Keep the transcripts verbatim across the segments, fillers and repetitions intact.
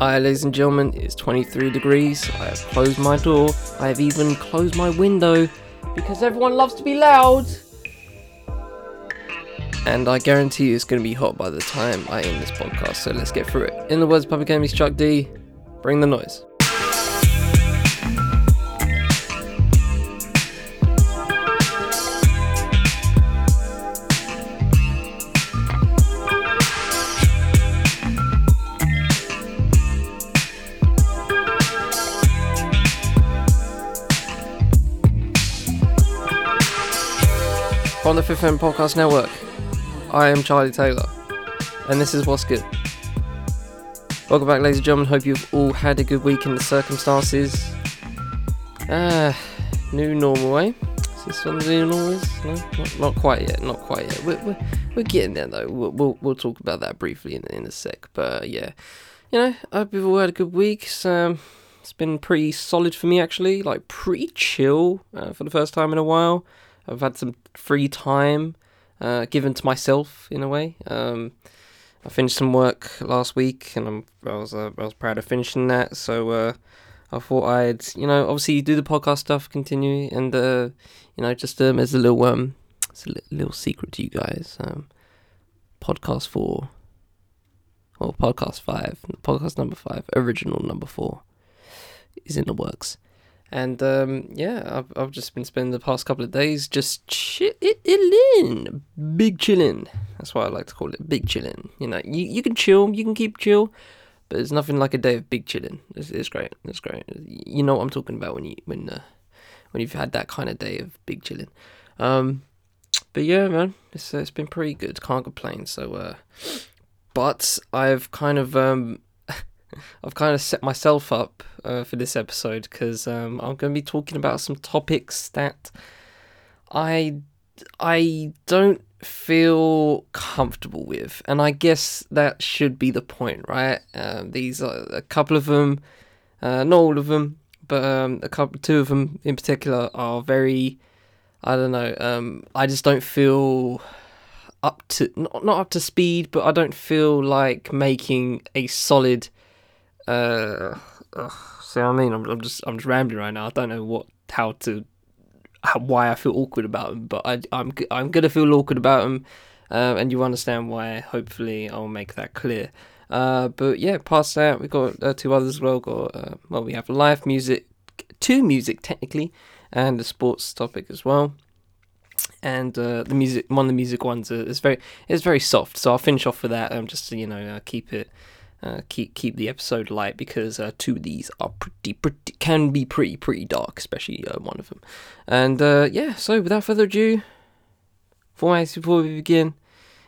Hi, ladies and gentlemen, it's twenty-three degrees, I have closed my door, I have even closed my window, because everyone loves to be loud! And I guarantee you it's going to be hot by the time I end this podcast, so let's get through it. In the words of Public Enemy's Chuck D, bring the noise. On the fifth End Podcast Network, I am Charlie Taylor, and this is What's Good. Welcome back, ladies and gentlemen. Hope you've all had a good week in the circumstances. Ah, new normal, eh? Is this what the new normal is? No, not, not quite yet. Not quite yet. We're we're, we're getting there though. We'll, we'll we'll talk about that briefly in in a sec. But uh, yeah, you know, I hope you've all had a good week. So, um, it's been pretty solid for me actually. Like pretty chill uh, for the first time in a while. I've had some free time uh, given to myself in a way. Um, I finished some work last week, and I'm, I was uh, I was proud of finishing that. So uh, I thought I'd, you know, obviously do the podcast stuff, continue, and uh, you know, just um, as a little um, it's a li- little secret to you guys. Um, podcast four, well, podcast five, podcast number five, original number four, is in the works. And, um, yeah, I've, I've just been spending the past couple of days just chillin', big chillin'. That's why I like to call it big chillin'. You know, you, you can chill, you can keep chill, but there's nothing like a day of big chillin'. It's, it's great, it's great. You know what I'm talking about when, you, when, uh, when you've had that kind of day of big chillin'. Um, but yeah, man, it's, uh, it's been pretty good, can't complain. So, uh, but I've kind of, um... I've kind of set myself up uh, for this episode because um, I'm going to be talking about some topics that I, I don't feel comfortable with. And I guess that should be the point, right? Um, these are a couple of them, uh, not all of them, but um, a couple, two of them in particular are very, I don't know, um, I just don't feel... up to not not up to speed, but I don't feel like making a solid. Uh, ugh, see what I mean? I'm, I'm just I'm just rambling right now. I don't know what how to how, why I feel awkward about them, but I I'm I'm gonna feel awkward about them, uh, and you understand why. Hopefully, I'll make that clear. Uh, but yeah, past that, we've got uh, two others as well. Got uh, well, we have live music, two music technically, and the sports topic as well. And uh, the music, one of the music ones, uh, is very, it's very soft. So I'll finish off with that, um, just to, you know, uh, keep it, uh, keep keep the episode light because uh, two of these are pretty, pretty can be pretty, pretty dark, especially uh, one of them. And uh, yeah, so without further ado, four minutes before we begin,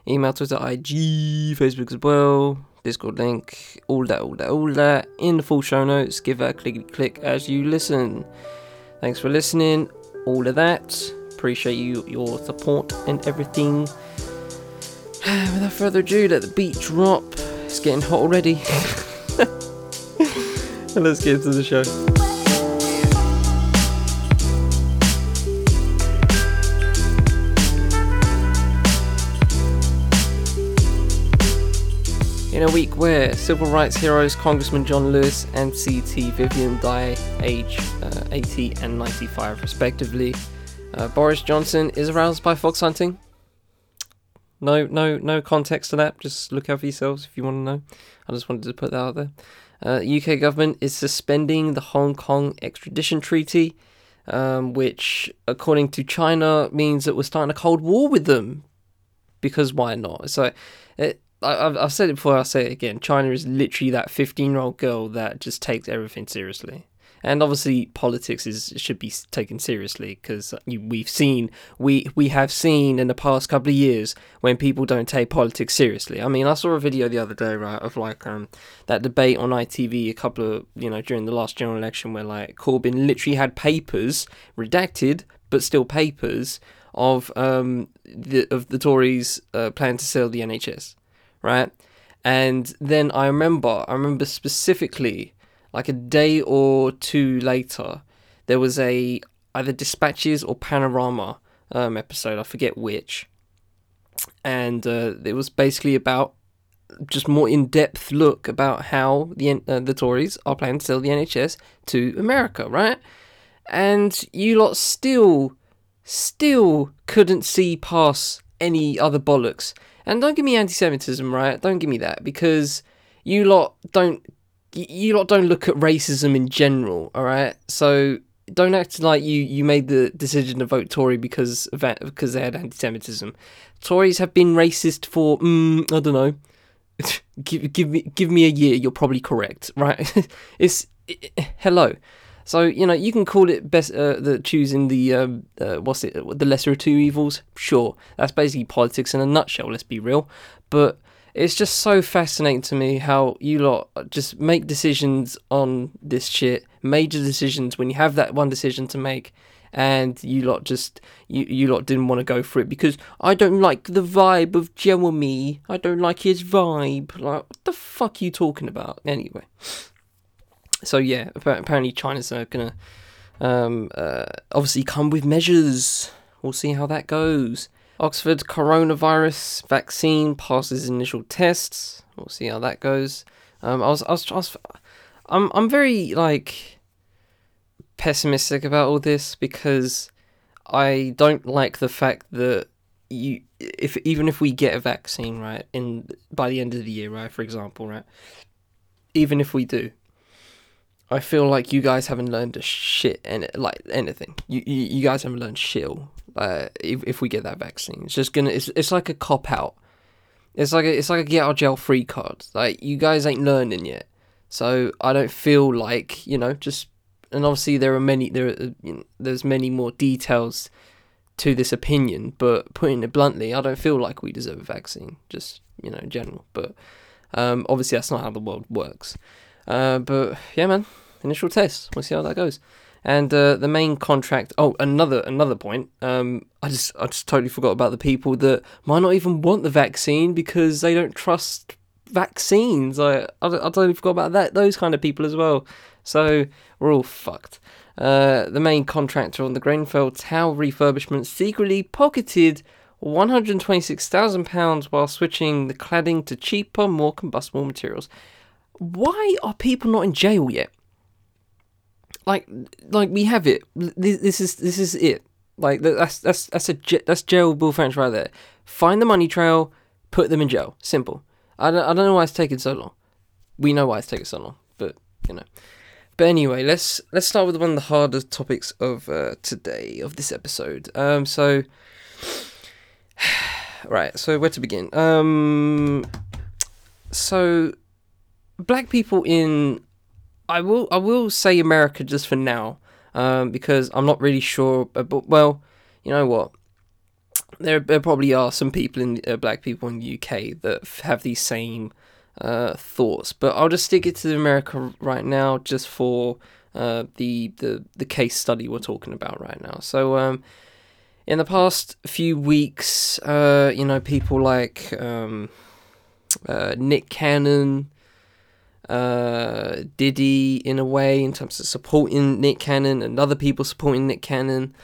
email, Twitter, I G, Facebook as well, Discord link, all that, all that, all that in the full show notes. Give that a clicky click as you listen. Thanks for listening. All of that. Appreciate you, your support and everything. Without further ado, let the beat drop. It's getting hot already. And let's get into the show. In a week where civil rights heroes Congressman John Lewis and C T Vivian die age uh, eighty and ninety-five respectively, Uh, Boris Johnson is aroused by fox hunting. No, no, no context to that. Just look out for yourselves if you want to know. I just wanted to put that out there. Uh, U K government is suspending the Hong Kong extradition treaty, um, which, according to China, means that we're starting a cold war with them. Because why not? So, it, I, I've, I've said it before. I'll say it again. China is literally that fifteen-year-old girl that just takes everything seriously. And obviously, politics is should be taken seriously because we've seen we we have seen in the past couple of years when people don't take politics seriously. I mean, I saw a video the other day, right, of like um that debate on I T V a couple of you know during the last general election where like Corbyn literally had papers redacted, but still papers of um the of the Tories uh, plan to sell the N H S, right? And then I remember I remember specifically. Like a day or two later, there was a either Dispatches or Panorama um, episode, I forget which, and uh, it was basically about just more in-depth look about how the uh, the Tories are planning to sell the N H S to America, right? And you lot still, still couldn't see past any other bollocks. And don't give me anti-Semitism, right? Don't give me that, because you lot don't, you lot don't look at racism in general, all right? So don't act like you, you made the decision to vote Tory because of, because they had anti-Semitism. Tories have been racist for, mm, I don't know, give give me give me a year, you're probably correct, right? it's it, hello. So, you know, you can call it best uh, the choosing the um, uh, what's it the lesser of two evils. Sure, that's basically politics in a nutshell. Let's be real. But it's just so fascinating to me how you lot just make decisions on this shit, major decisions when you have that one decision to make, and you lot just you you lot didn't want to go for it because I don't like the vibe of Jeremy. I don't like his vibe. Like, what the fuck are you talking about anyway? So yeah, apparently China's gonna um, uh, obviously come with measures. We'll see how that goes. Oxford coronavirus vaccine passes initial tests. We'll see how that goes. Um, I was, I was, I was, I'm, I'm very like pessimistic about all this because I don't like the fact that you, if even if we get a vaccine right in by the end of the year, right, for example, right, even if we do. I feel like you guys haven't learned a shit, and like anything. You, you you guys haven't learned shit. Uh, if if we get that vaccine, it's just gonna. It's it's like a cop out. It's like a, it's like a get out jail free card. Like you guys ain't learning yet. So I don't feel like you know. Just and obviously there are many there. Are, you know, there's many more details to this opinion, but putting it bluntly, I don't feel like we deserve a vaccine. Just you know, in general. But um, obviously that's not how the world works. Uh, but yeah, man. Initial test. We'll see how that goes. And uh, the main contract. Oh, another another point. Um, I just I just totally forgot about the people that might not even want the vaccine because they don't trust vaccines. I I, I totally forgot about that. Those kind of people as well. So we're all fucked. Uh, the main contractor on the Grenfell Tower refurbishment secretly pocketed one hundred twenty-six thousand pounds while switching the cladding to cheaper, more combustible materials. Why are people not in jail yet? Like, like we have it. This, this is this is it. Like that's that's that's a that's jail bullfench right there. Find the money trail, put them in jail. Simple. I don't I don't know why it's taking so long. We know why it's taking so long, but you know. But anyway, let's let's start with one of the harder topics of uh, today of this episode. Um, so right, so where to begin? Um, so. Black people in, I will I will say America just for now, um, because I'm not really sure, but well, you know what, there, there probably are some people in, uh, black people in the U K that f- have these same uh, thoughts, but I'll just stick it to America right now, just for uh, the, the, the case study we're talking about right now. So, um, in the past few weeks, uh, you know, people like um, uh, Nick Cannon, Uh, Diddy in a way in terms of supporting Nick Cannon and other people supporting Nick Cannon,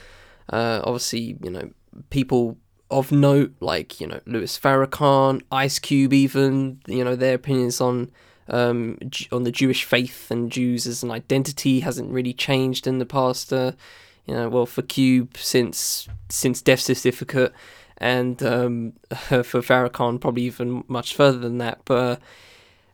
uh, obviously you know people of note like you know Louis Farrakhan, Ice Cube, even you know their opinions on um, J- on the Jewish faith and Jews as an identity hasn't really changed in the past uh, you know well for Cube since since Death Certificate and um, for Farrakhan probably even much further than that, but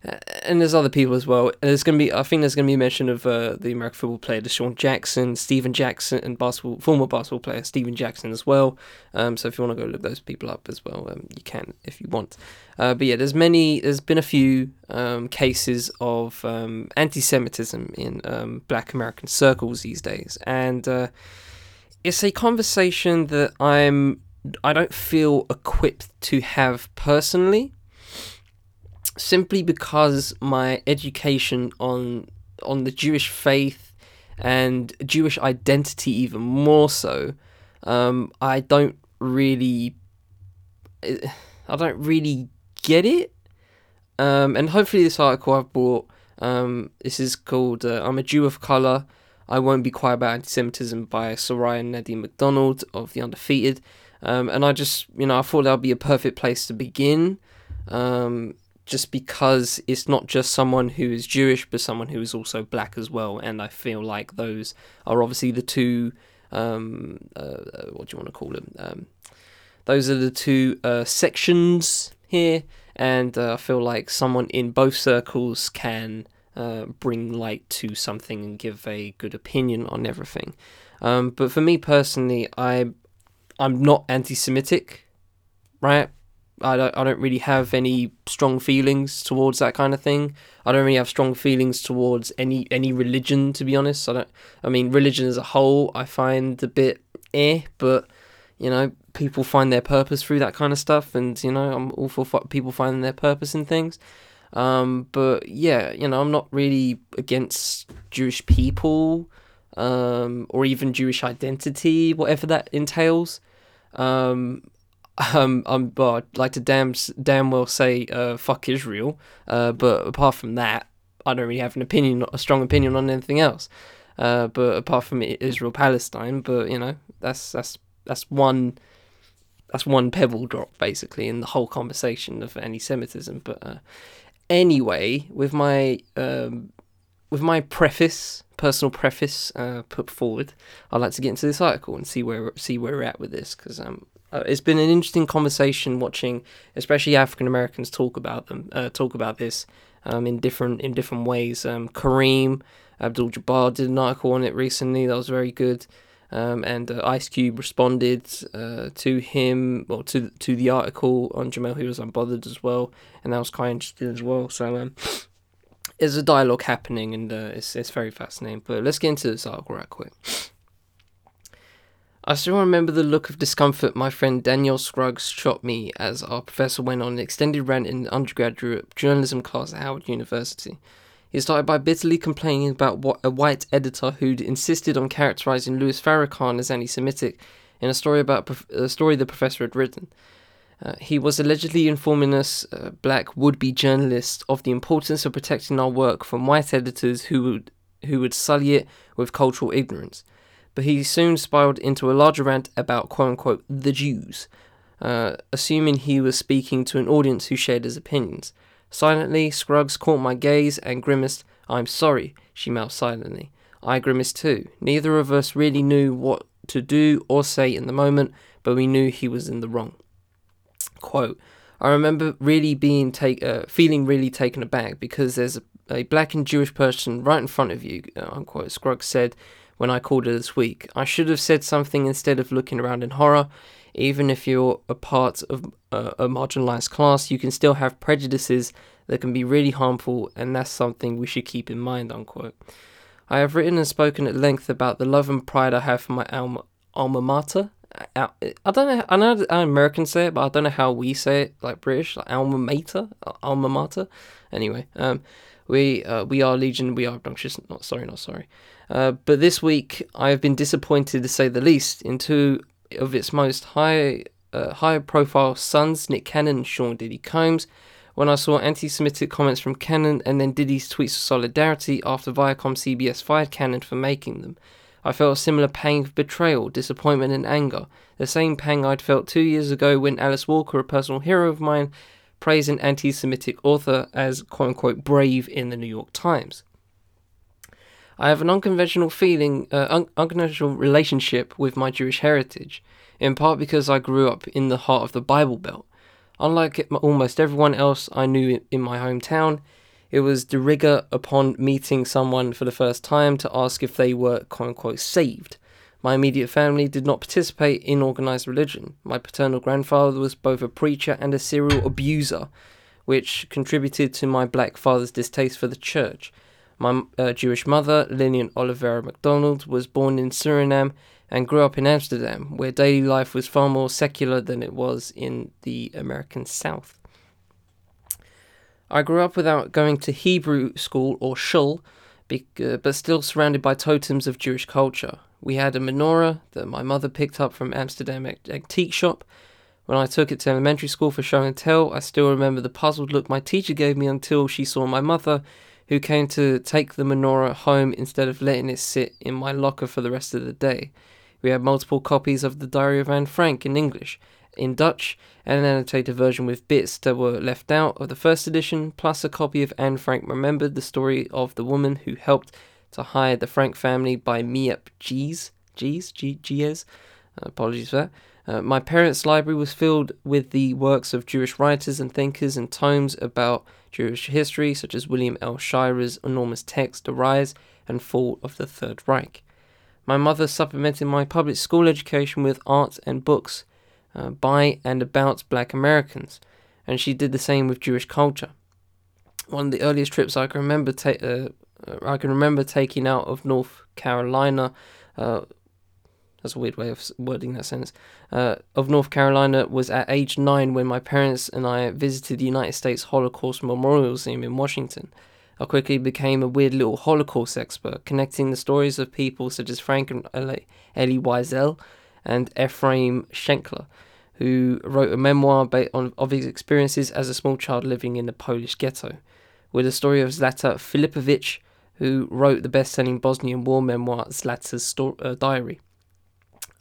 uh, and there's other people as well. There's going to be, I think there's going to be a mention of uh, the American football player, Deshaun Jackson, Stephen Jackson, and basketball, former basketball player Stephen Jackson as well. Um, so if you want to go look those people up as well, um, you can if you want. Uh, but yeah, there's many, there's been a few um, cases of um, anti-Semitism in um, black American circles these days. And uh, it's a conversation that I'm, I don't feel equipped to have personally. Simply because my education on on the Jewish faith and Jewish identity, even more so, um, I don't really, I don't really get it. Um, and hopefully, this article I've brought, um, this is called uh, "I'm a Jew of Color. I Won't Be Quiet About Anti-Semitism" by Soraya Nnedi McDonald of The Undefeated. Um, and I just, you know, I thought that would be a perfect place to begin. Um, just because it's not just someone who is Jewish, but someone who is also black as well. And I feel like those are obviously the two, um, uh, what do you want to call them? Um, those are the two uh, sections here. And uh, I feel like someone in both circles can uh, bring light to something and give a good opinion on everything. Um, but for me personally, I, I'm not anti-Semitic, right? I don't, I don't really have any strong feelings towards that kind of thing. I don't really have strong feelings towards any, any religion, to be honest. I don't, I mean, religion as a whole, I find a bit eh, but, you know, people find their purpose through that kind of stuff. And, you know, I'm all for people finding their purpose in things. Um, but yeah, you know, I'm not really against Jewish people, um, or even Jewish identity, whatever that entails. Um, Um, I'm, well, I'd like to damn damn well say uh, fuck Israel, uh, but apart from that, I don't really have an opinion, a strong opinion on anything else. Uh, but apart from Israel Palestine, but you know, that's that's that's one that's one pebble drop basically in the whole conversation of anti-Semitism. But uh, anyway, with my um, with my preface, personal preface uh, put forward, I'd like to get into this article and see where see where we're at with this, because um. Uh, it's been an interesting conversation watching, especially African Americans talk about them, uh, talk about this um, in different in different ways. Um, Kareem Abdul Jabbar did an article on it recently that was very good, um, and uh, Ice Cube responded uh, to him, well, to to the article on Jemele Hill was Unbothered as well, and that was quite interesting as well. So um, there's a dialogue happening, and uh, it's it's very fascinating. But let's get into this article right quick. I still remember the look of discomfort my friend Danielle Scruggs shot me as our professor went on an extended rant in undergraduate journalism class at Howard University. He started by bitterly complaining about what a white editor who'd insisted on characterising Louis Farrakhan as anti-Semitic in a story about a story the professor had written. Uh, he was allegedly informing us, uh, black would-be journalists, of the importance of protecting our work from white editors who would who would sully it with cultural ignorance. But he soon spiraled into a larger rant about quote-unquote the Jews, uh, assuming he was speaking to an audience who shared his opinions. Silently, Scruggs caught my gaze and grimaced. "I'm sorry," she mouthed silently. I grimaced too. Neither of us really knew what to do or say in the moment, but we knew he was in the wrong. Quote, I remember really being take, uh, feeling really taken aback because there's a, a black and Jewish person right in front of you, unquote, Scruggs said, when I called her this week. I should have said something instead of looking around in horror. Even if you're a part of uh, a marginalised class, you can still have prejudices that can be really harmful, and that's something we should keep in mind, unquote. I have written and spoken at length about the love and pride I have for my alma, alma mater. I, I don't know, I know how Americans say it, but I don't know how we say it, like British, like alma mater, alma mater. Anyway, um, we uh, we are legion, we are obnoxious, not sorry, not sorry. Uh, but this week, I have been disappointed, to say the least, in two of its most high, uh, high-profile sons, Nick Cannon and Sean Diddy Combs, when I saw anti-Semitic comments from Cannon and then Diddy's tweets of solidarity after Viacom C B S fired Cannon for making them. I felt a similar pang of betrayal, disappointment and anger, the same pang I'd felt two years ago when Alice Walker, a personal hero of mine, praised an anti-Semitic author as quote-unquote brave in the New York Times. I have an unconventional feeling, uh, un- unconventional relationship with my Jewish heritage, in part because I grew up in the heart of the Bible Belt. Unlike almost everyone else I knew in my hometown, it was de rigueur upon meeting someone for the first time to ask if they were quote-unquote saved. My immediate family did not participate in organised religion. My paternal grandfather was both a preacher and a serial abuser, which contributed to my black father's distaste for the church. My uh, Jewish mother, Lillian Oliveira McDonald, was born in Suriname and grew up in Amsterdam, where daily life was far more secular than it was in the American South. I grew up without going to Hebrew school or shul, be- uh, but still surrounded by totems of Jewish culture. We had a menorah that my mother picked up from Amsterdam antique shop. When I took it to elementary school for show and tell, I still remember the puzzled look my teacher gave me until she saw my mother, who came to take the menorah home instead of letting it sit in my locker for the rest of the day. We had multiple copies of the Diary of Anne Frank in English, in Dutch, and an annotated version with bits that were left out of the first edition, plus a copy of Anne Frank Remembered, the story of the woman who helped to hire the Frank family by Meep Gies, Gies, Gies, uh, apologies for that. Uh, my parents' library was filled with the works of Jewish writers and thinkers and tomes about Jewish history, such as William L. Shirer's enormous text, The Rise and Fall of the Third Reich. My mother supplemented my public school education with art and books uh, by and about Black Americans, and she did the same with Jewish culture. One of the earliest trips I can remember, ta- uh, I can remember taking out of North Carolina uh, that's a weird way of wording that sentence, uh, of North Carolina was at age nine when my parents and I visited the United States Holocaust Memorial Museum in Washington. I quickly became a weird little Holocaust expert, connecting the stories of people such as Frank and Elie Wiesel and Ephraim Schenkler, who wrote a memoir based on, of his experiences as a small child living in the Polish ghetto, with the story of Zlata Filipovic, who wrote the best-selling Bosnian war memoir, Zlata's Sto- uh, Diary.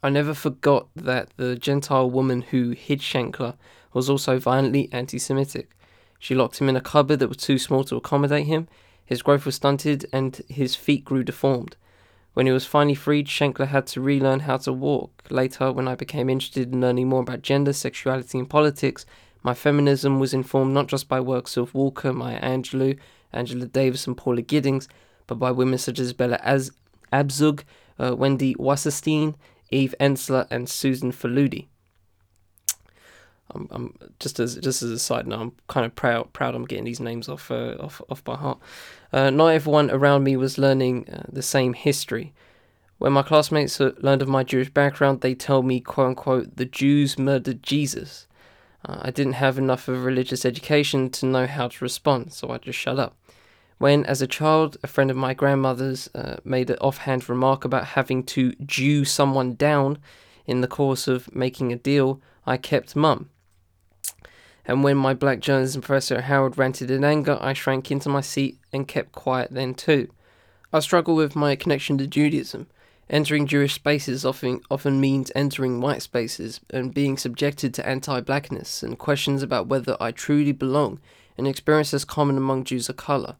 I never forgot that the Gentile woman who hid Schenkler was also violently anti-Semitic. She locked him in a cupboard that was too small to accommodate him. His growth was stunted and his feet grew deformed. When he was finally freed, Schenkler had to relearn how to walk. Later, when I became interested in learning more about gender, sexuality and politics, my feminism was informed not just by works of Walker, Maya Angelou, Angela Davis and Paula Giddings, but by women such as Bella Az- Abzug, uh, Wendy Wasserstein, Eve Ensler and Susan Faludi. I'm, I'm just as just as a side note, I'm kind of proud proud I'm getting these names off uh, off off by heart. Uh, not everyone around me was learning uh, the same history. When my classmates learned of my Jewish background, they tell me, quote unquote, the Jews murdered Jesus. Uh, I didn't have enough of a religious education to know how to respond, so I just shut up. When, as a child, a friend of my grandmother's uh, made an offhand remark about having to Jew someone down in the course of making a deal, I kept mum. And when my black journalism professor Howard ranted in anger, I shrank into my seat and kept quiet then too. I struggle with my connection to Judaism. Entering Jewish spaces often, often means entering white spaces and being subjected to anti-blackness and questions about whether I truly belong, an experience that's common among Jews of colour.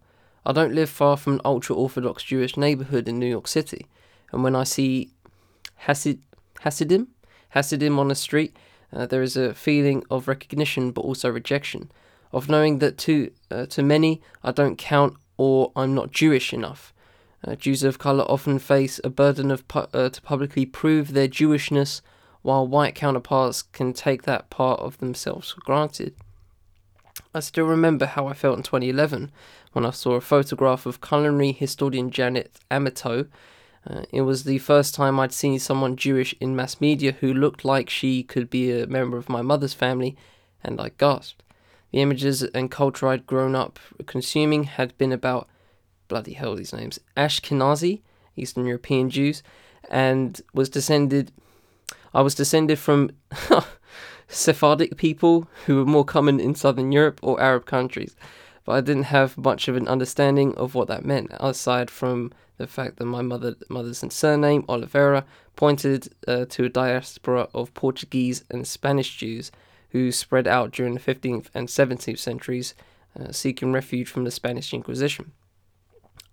I don't live far from an ultra-Orthodox Jewish neighbourhood in New York City, and when I see Hasid, Hasidim, Hasidim on the street, uh, there is a feeling of recognition but also rejection, of knowing that to, uh, to many I don't count or I'm not Jewish enough. Uh, Jews of colour often face a burden of pu- uh, to publicly prove their Jewishness, while white counterparts can take that part of themselves for granted. I still remember how I felt in twenty eleven when I saw a photograph of culinary historian Janet Amato. Uh, it was the first time I'd seen someone Jewish in mass media who looked like she could be a member of my mother's family, and I gasped. The images and culture I'd grown up consuming had been about, bloody hell these names, Ashkenazi, Eastern European Jews, and was descended, I was descended from... Sephardic people who were more common in Southern Europe or Arab countries, but I didn't have much of an understanding of what that meant, aside from the fact that my mother, mother's surname, Oliveira, pointed uh, to a diaspora of Portuguese and Spanish Jews who spread out during the fifteenth and seventeenth centuries, uh, seeking refuge from the Spanish Inquisition.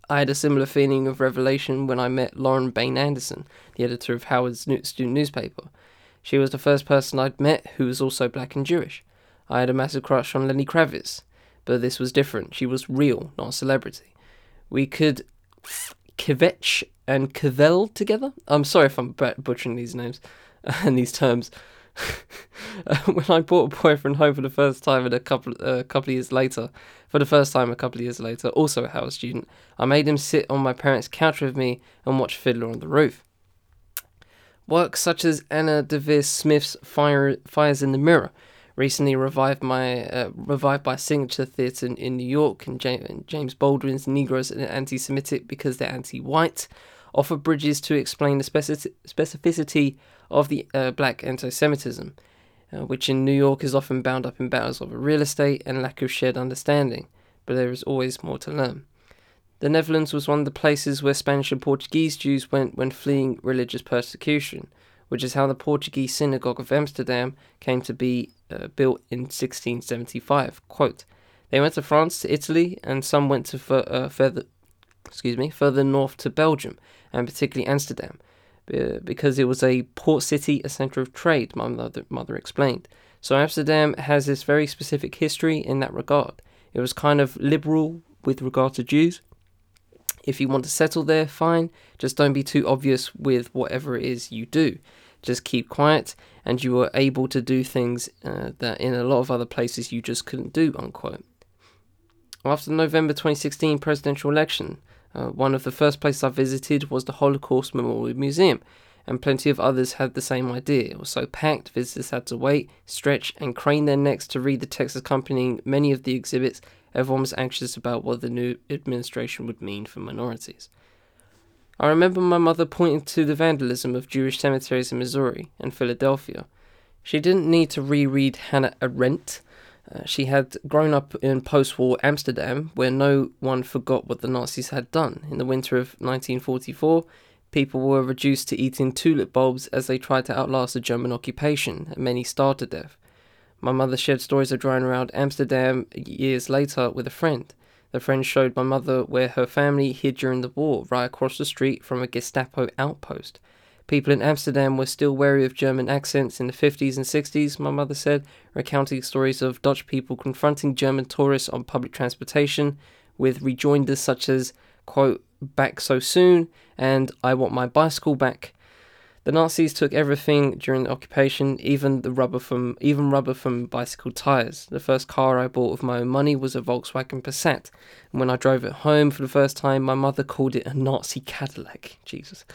I had a similar feeling of revelation when I met Lauren Bain Anderson, the editor of Howard's new- student newspaper. She was the first person I'd met who was also black and Jewish. I had a massive crush on Lenny Kravitz, but this was different. She was real, not a celebrity. We could kvetch and cavil together. I'm sorry if I'm butchering these names and these terms. When I brought a boyfriend home for the first time and a couple, uh, couple of years later, for the first time a couple of years later, also a Howard student, I made him sit on my parents' couch with me and watch Fiddler on the Roof. Works such as Anna Deavere Smith's Fire, Fires in the Mirror, recently revived, my, uh, revived by Signature Theatre in, in New York, and, J- and James Baldwin's Negroes and Anti-Semitic Because They're Anti-White, offer bridges to explain the speci- specificity of the uh, black anti-Semitism, uh, which in New York is often bound up in battles over real estate and lack of shared understanding, but there is always more to learn. The Netherlands was one of the places where Spanish and Portuguese Jews went when fleeing religious persecution, which is how the Portuguese synagogue of Amsterdam came to be uh, built in sixteen seventy-five. Quote, they went to France, to Italy, and some went to f- uh, further, excuse me, further north to Belgium, and particularly Amsterdam, uh, because it was a port city, a centre of trade, my mother, mother explained. So Amsterdam has this very specific history in that regard. It was kind of liberal with regard to Jews. If you want to settle there, fine. Just don't be too obvious with whatever it is you do. Just keep quiet, and you are able to do things uh, that in a lot of other places you just couldn't do, unquote. After the November twenty sixteen presidential election, uh, one of the first places I visited was the Holocaust Memorial Museum, and plenty of others had the same idea. It was so packed, visitors had to wait, stretch, and crane their necks to read the text accompanying many of the exhibits. Everyone was anxious about what the new administration would mean for minorities. I remember my mother pointing to the vandalism of Jewish cemeteries in Missouri and Philadelphia. She didn't need to reread Hannah Arendt. Uh, she had grown up in post-war Amsterdam, where no one forgot what the Nazis had done. In the winter of nineteen forty-four, people were reduced to eating tulip bulbs as they tried to outlast the German occupation, and many starved to death. My mother shared stories of driving around Amsterdam years later with a friend. The friend showed my mother where her family hid during the war, right across the street from a Gestapo outpost. People in Amsterdam were still wary of German accents in the fifties and sixties, my mother said, recounting stories of Dutch people confronting German tourists on public transportation with rejoinders such as, quote, back so soon, and I want my bicycle back. The Nazis took everything during the occupation, even the rubber from even rubber from bicycle tyres. The first car I bought with my own money was a Volkswagen Passat, and when I drove it home for the first time, my mother called it a Nazi Cadillac. Jesus.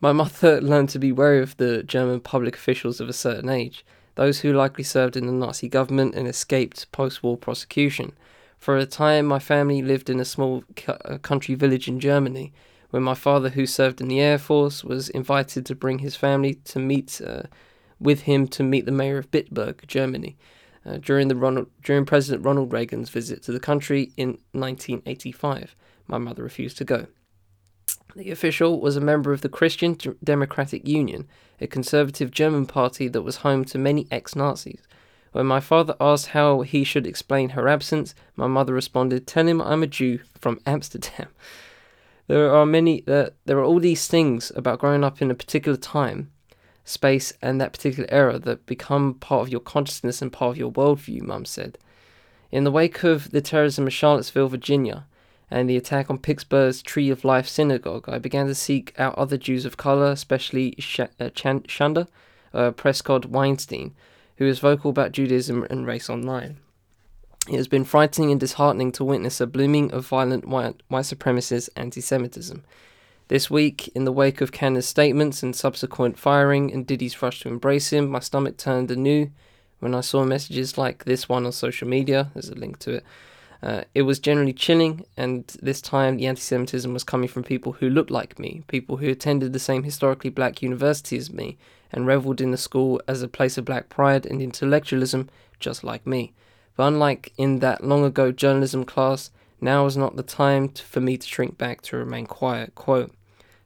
My mother learned to be wary of the German public officials of a certain age, those who likely served in the Nazi government and escaped post-war prosecution. For a time, my family lived in a small cu- country village in Germany, when my father, who served in the Air Force, was invited to bring his family to meet uh, with him to meet the mayor of Bitburg, Germany, uh, during the Ronald, during President Ronald Reagan's visit to the country in nineteen eighty-five. My mother refused to go. The official was a member of the Christian Democratic Union, a conservative German party that was home to many ex-Nazis. When my father asked how he should explain her absence, my mother responded, "Tell him I'm a Jew from Amsterdam." There are many, uh, there are all these things about growing up in a particular time, space, and that particular era that become part of your consciousness and part of your worldview, Mum said. In the wake of the terrorism of Charlottesville, Virginia, and the attack on Pittsburgh's Tree of Life Synagogue, I began to seek out other Jews of colour, especially Sh- uh, Chand- Shanda uh, Prescott Weinstein, who is vocal about Judaism and race online. It has been frightening and disheartening to witness a blooming of violent white, white supremacist anti-Semitism. This week, in the wake of Cannon's statements and subsequent firing and Diddy's rush to embrace him, my stomach turned anew when I saw messages like this one on social media. There's a link to it. Uh, it was generally chilling, and this time the anti-Semitism was coming from people who looked like me, people who attended the same historically black university as me, and revelled in the school as a place of black pride and intellectualism, just like me. But unlike in that long ago journalism class, now is not the time to, for me to shrink back, to remain quiet. Quote,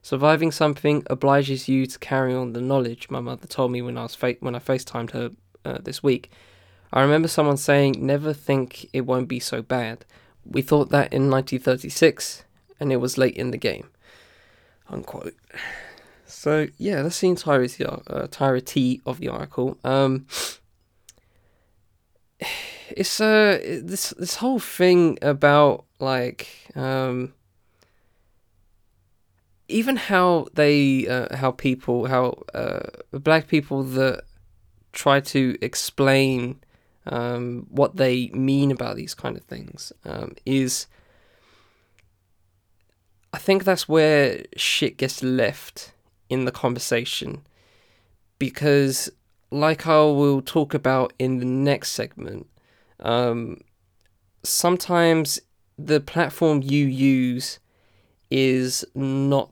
surviving something obliges you to carry on the knowledge, my mother told me when I was fa- when I FaceTimed her uh, this week. I remember someone saying, never think it won't be so bad. We thought that in nineteen thirty-six, and it was late in the game. Unquote. So, yeah, that's the entirety, uh, entirety of the article. Um... It's uh this this whole thing about like um even how they uh, how people how uh black people that try to explain um what they mean about these kind of things um is I think that's where shit gets left in the conversation, because like I will talk about in the next segment, Um, sometimes the platform you use is not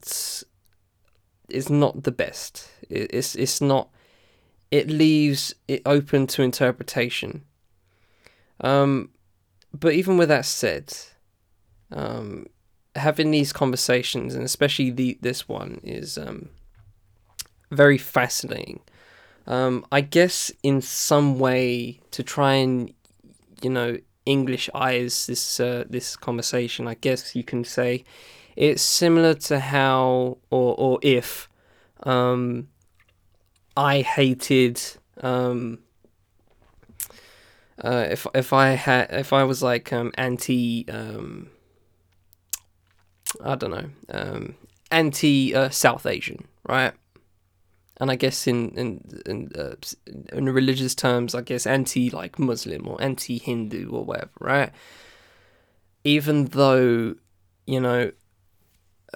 is not the best. It, it's it's not. It leaves it open to interpretation. Um, but even with that said, um, having these conversations, and especially the this one, is um, very fascinating. Um, I guess in some way to try and, you know, English-ize this uh, this conversation, I guess you can say it's similar to how or or if um, I hated um, uh, if if I had if I was like um, anti um, I don't know um, anti uh, South Asian, right? And I guess in in in, uh, in religious terms, I guess anti like Muslim or anti Hindu or whatever, right? Even though, you know,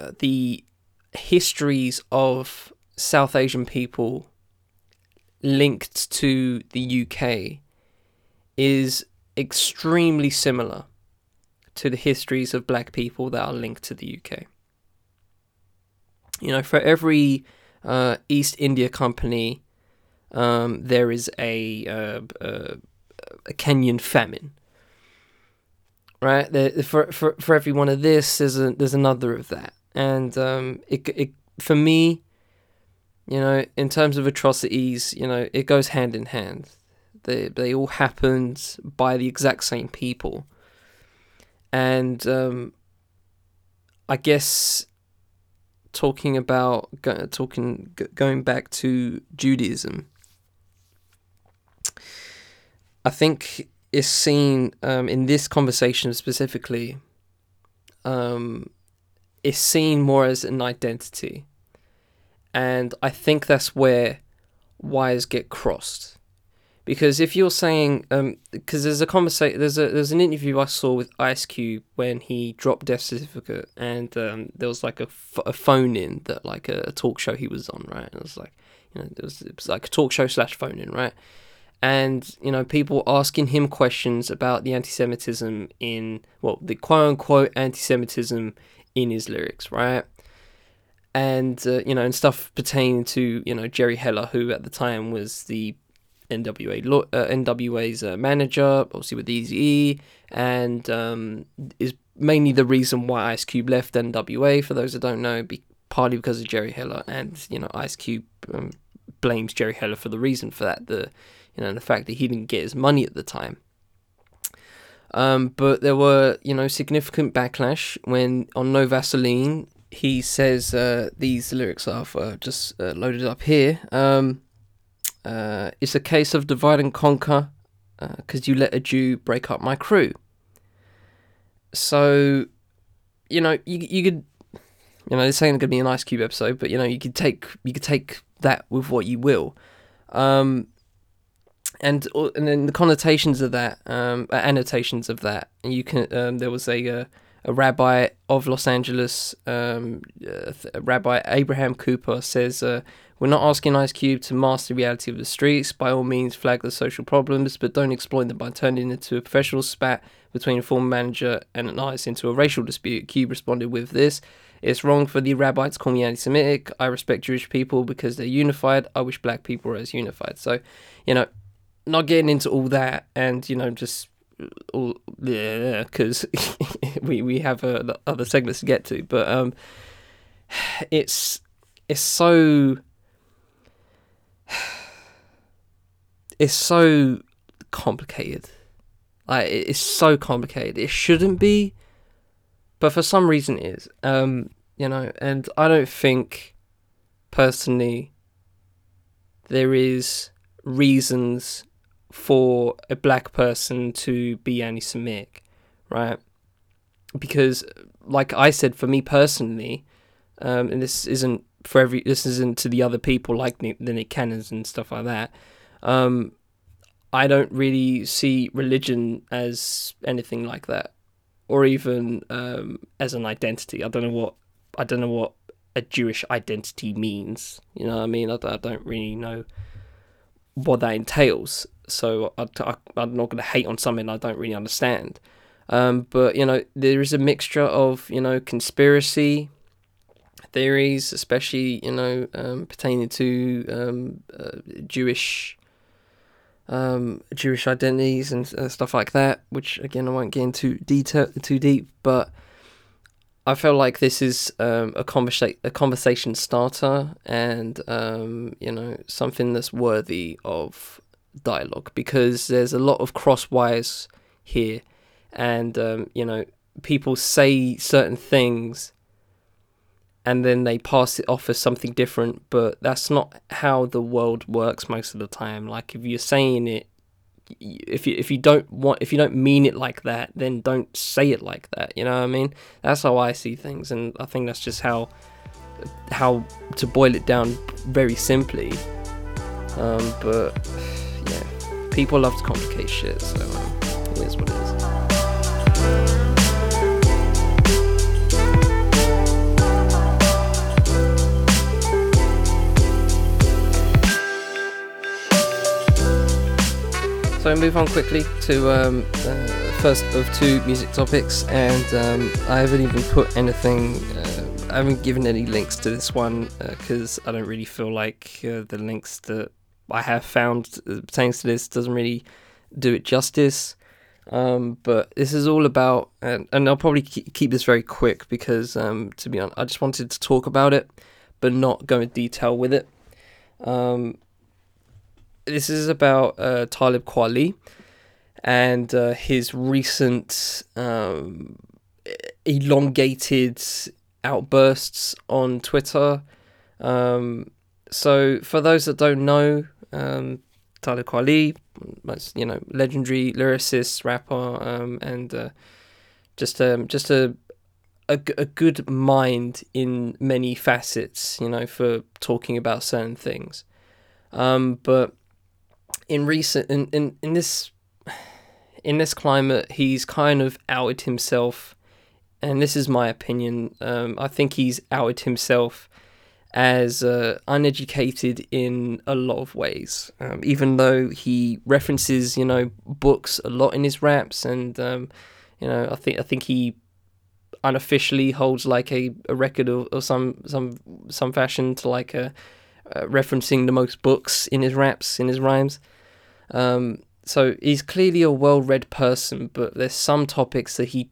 uh, the histories of South Asian people linked to the U K is extremely similar to the histories of black people that are linked to the U K. You know, for every Uh, East India Company, um, there is a, uh, uh, a Kenyan famine, right? There, for for for every one of this, there's a, there's another of that, and um, it it for me, you know, in terms of atrocities, you know, it goes hand in hand. They they all happened by the exact same people, and um, I guess. Talking about go, talking go, going back to Judaism, I think it's seen um, in this conversation specifically. Um, it's seen more as an identity, and I think that's where wires get crossed, because if you're saying, um, because there's a conversation, there's a there's an interview I saw with Ice Cube when he dropped Death Certificate, and um, there was like a, f- a phone in that like a, a talk show he was on, right? And it was like, you know, it was, it was like a talk show slash phone in, right? And you know, people asking him questions about the anti-Semitism in, well, the quote unquote anti-Semitism in his lyrics, right? And uh, you know, and stuff pertaining to, you know, Jerry Heller, who at the time was the N W A, uh, N W A's uh, manager, obviously with Eazy-E, and um, is mainly the reason why Ice Cube left N W A, for those that don't know, be- partly because of Jerry Heller, and, you know, Ice Cube um, blames Jerry Heller for the reason for that, the, you know, the fact that he didn't get his money at the time. Um, but there were, you know, significant backlash when, on No Vaseline, he says, uh, these lyrics are uh, just uh, loaded up here, um, Uh, it's a case of divide and conquer, because uh, you let a Jew break up my crew. So, you know, you you could, you know, this ain't gonna be an Ice Cube episode, but you know, you could take you could take that with what you will, um, and and then the connotations of that, um, annotations of that, and you can. Um, there was a uh, a rabbi of Los Angeles, um, uh, Rabbi Abraham Cooper, says. Uh, We're not asking Ice Cube to master the reality of the streets. By all means, flag the social problems, but don't exploit them by turning it into a professional spat between a former manager and an artist into a racial dispute. Cube responded with this: "It's wrong for the rabbis to call me anti-Semitic. I respect Jewish people because they're unified. I wish black people were as unified." So, you know, not getting into all that, and you know, just all yeah, because we we have uh, other segments to get to, but um, it's it's so. It's so complicated. Like, it's so complicated. It shouldn't be, but for some reason it is. Um, you know, and I don't think, personally, there is reasons for a black person to be anti-Semitic, right? Because, like I said, for me personally, um, and this isn't for every, this isn't to the other people like the Nick Cannons and stuff like that. Um, I don't really see religion as anything like that, or even um, as an identity. I don't know what I don't know what a Jewish identity means. You know what I mean? I, I don't really know what that entails. So I, I, I'm not going to hate on something I don't really understand. Um, but you know, there is a mixture of, you know, conspiracy theories, especially, you know, um, pertaining to um, uh, Jewish um, Jewish identities and uh, stuff like that, which again I won't get into detail too deep. But I feel like this is um, a conversa- a conversation starter, and um, you know, something that's worthy of dialogue, because there's a lot of cross wires here, and um, you know, people say certain things, and then they pass it off as something different, but that's not how the world works most of the time. Like, if you're saying it, if you if you don't want, if you don't mean it like that, then don't say it like that. You know what I mean? That's how I see things, and I think that's just how how to boil it down very simply. Um, but yeah, people love to complicate shit, so um, it is what it is. So move on quickly to um, uh, first of two music topics, and um, I haven't even put anything, uh, I haven't given any links to this one, because uh, I don't really feel like uh, the links that I have found pertains to this doesn't really do it justice, um, but this is all about, and, and I'll probably keep this very quick, because um, to be honest, I just wanted to talk about it, but not go into detail with it. Um, This is about uh, Talib Kweli and uh, his recent um, elongated outbursts on Twitter. Um, so, for those that don't know, um, Talib Kweli, you know, legendary lyricist, rapper, um, and uh, just um, just a, a a good mind in many facets, you know, for talking about certain things. Um, but In recent in, in, in this in this climate, he's kind of outed himself, and this is my opinion. Um, I think he's outed himself as uh, uneducated in a lot of ways. Um, even though he references, you know, books a lot in his raps, and um, you know, I think I think he unofficially holds like a, a record or, or some some some fashion to like a uh, referencing the most books in his raps, in his rhymes. Um, so he's clearly a well-read person, but there's some topics that he,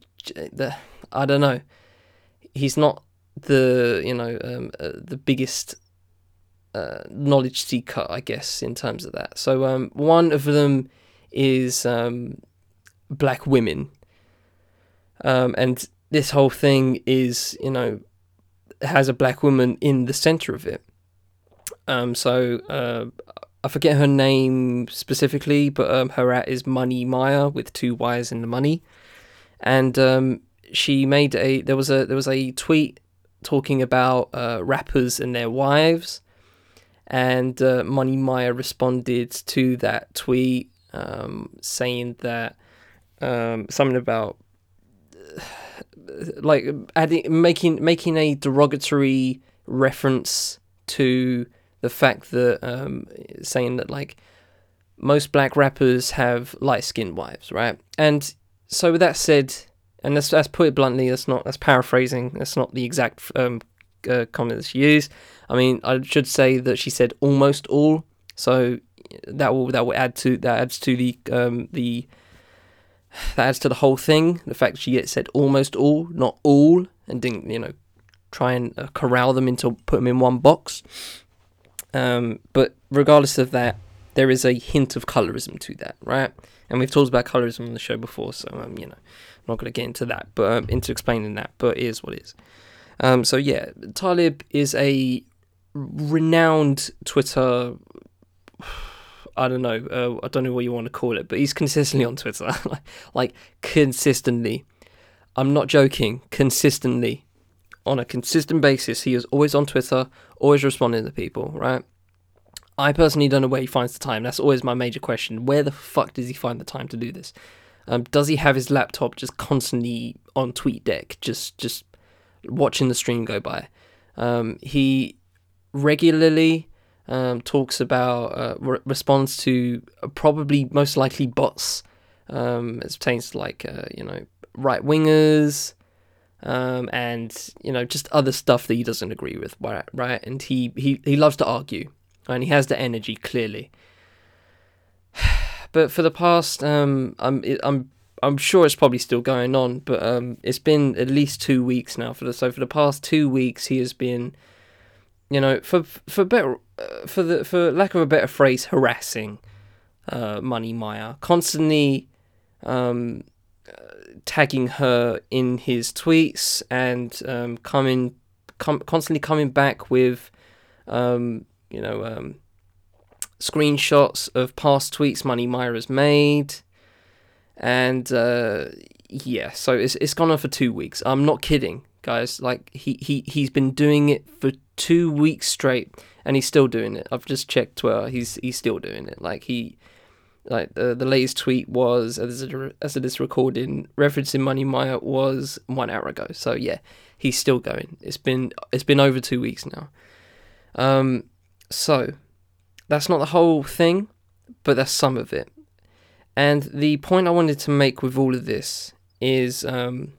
that, I don't know, he's not the, you know, um, uh, the biggest uh, knowledge seeker, I guess, in terms of that. So um, one of them is um, black women. Um, and this whole thing is, you know, has a black woman in the center of it. Um, so, uh, I forget her name specifically, but um, her at is Money Maya with two Y's in the money, and um, she made a there was a there was a tweet talking about uh, rappers and their wives, and uh, Money Maya responded to that tweet um, saying that um, something about like adding making making a derogatory reference to the fact that um, saying that like most black rappers have light-skinned wives, right? And so with that said, and let's that's put it bluntly, that's not that's paraphrasing, that's not the exact um, uh, comment that she used. I mean, I should say that she said almost all, so that will that will add to that adds to the um, the that adds to the whole thing. The fact that she said almost all, not all, and didn't you know try and uh, corral them into put them in one box. Um, but regardless of that, there is a hint of colorism to that, right? And we've talked about colorism on the show before, so um, you know, I'm not going to get into that, but um, into explaining that. But it is what it is. Um, so yeah, Talib is a renowned Twitter. I don't know. Uh, I don't know what you want to call it, but he's consistently on Twitter, like consistently. I'm not joking. Consistently. On a consistent basis, he is always on Twitter, always responding to people, right? I personally don't know where he finds the time. That's always my major question. Where the fuck does he find the time to do this? Um, does he have his laptop just constantly on TweetDeck, just just watching the stream go by? Um, he regularly um, talks about, uh, re- responds to uh, probably most likely bots, um, as pertains to like, uh, you know, right-wingers, Um, and, you know, just other stuff that he doesn't agree with, right? And he, he, he loves to argue, and he has the energy, clearly. But for the past, um, I'm, I'm, I'm sure it's probably still going on, but um, it's been at least two weeks now. For the so for the past two weeks, he has been, you know, for for better uh, for the for lack of a better phrase, harassing uh, Money Maya, constantly um, tagging her in his tweets and um, coming com- constantly coming back with, um, you know, um, screenshots of past tweets Money Maya has made. And, uh, yeah, so it's it's gone on for two weeks. I'm not kidding, guys. Like, he, he, he's been doing it for two weeks straight, and he's still doing it. I've just checked Twitter. He's he's still doing it. Like, he, like the, the latest tweet was, as it, as it is recording, referencing Money Maya, was one hour ago. So, yeah, he's still going. It's been it's been over two weeks now. Um, so, that's not the whole thing, but that's some of it. And the point I wanted to make with all of this is, um,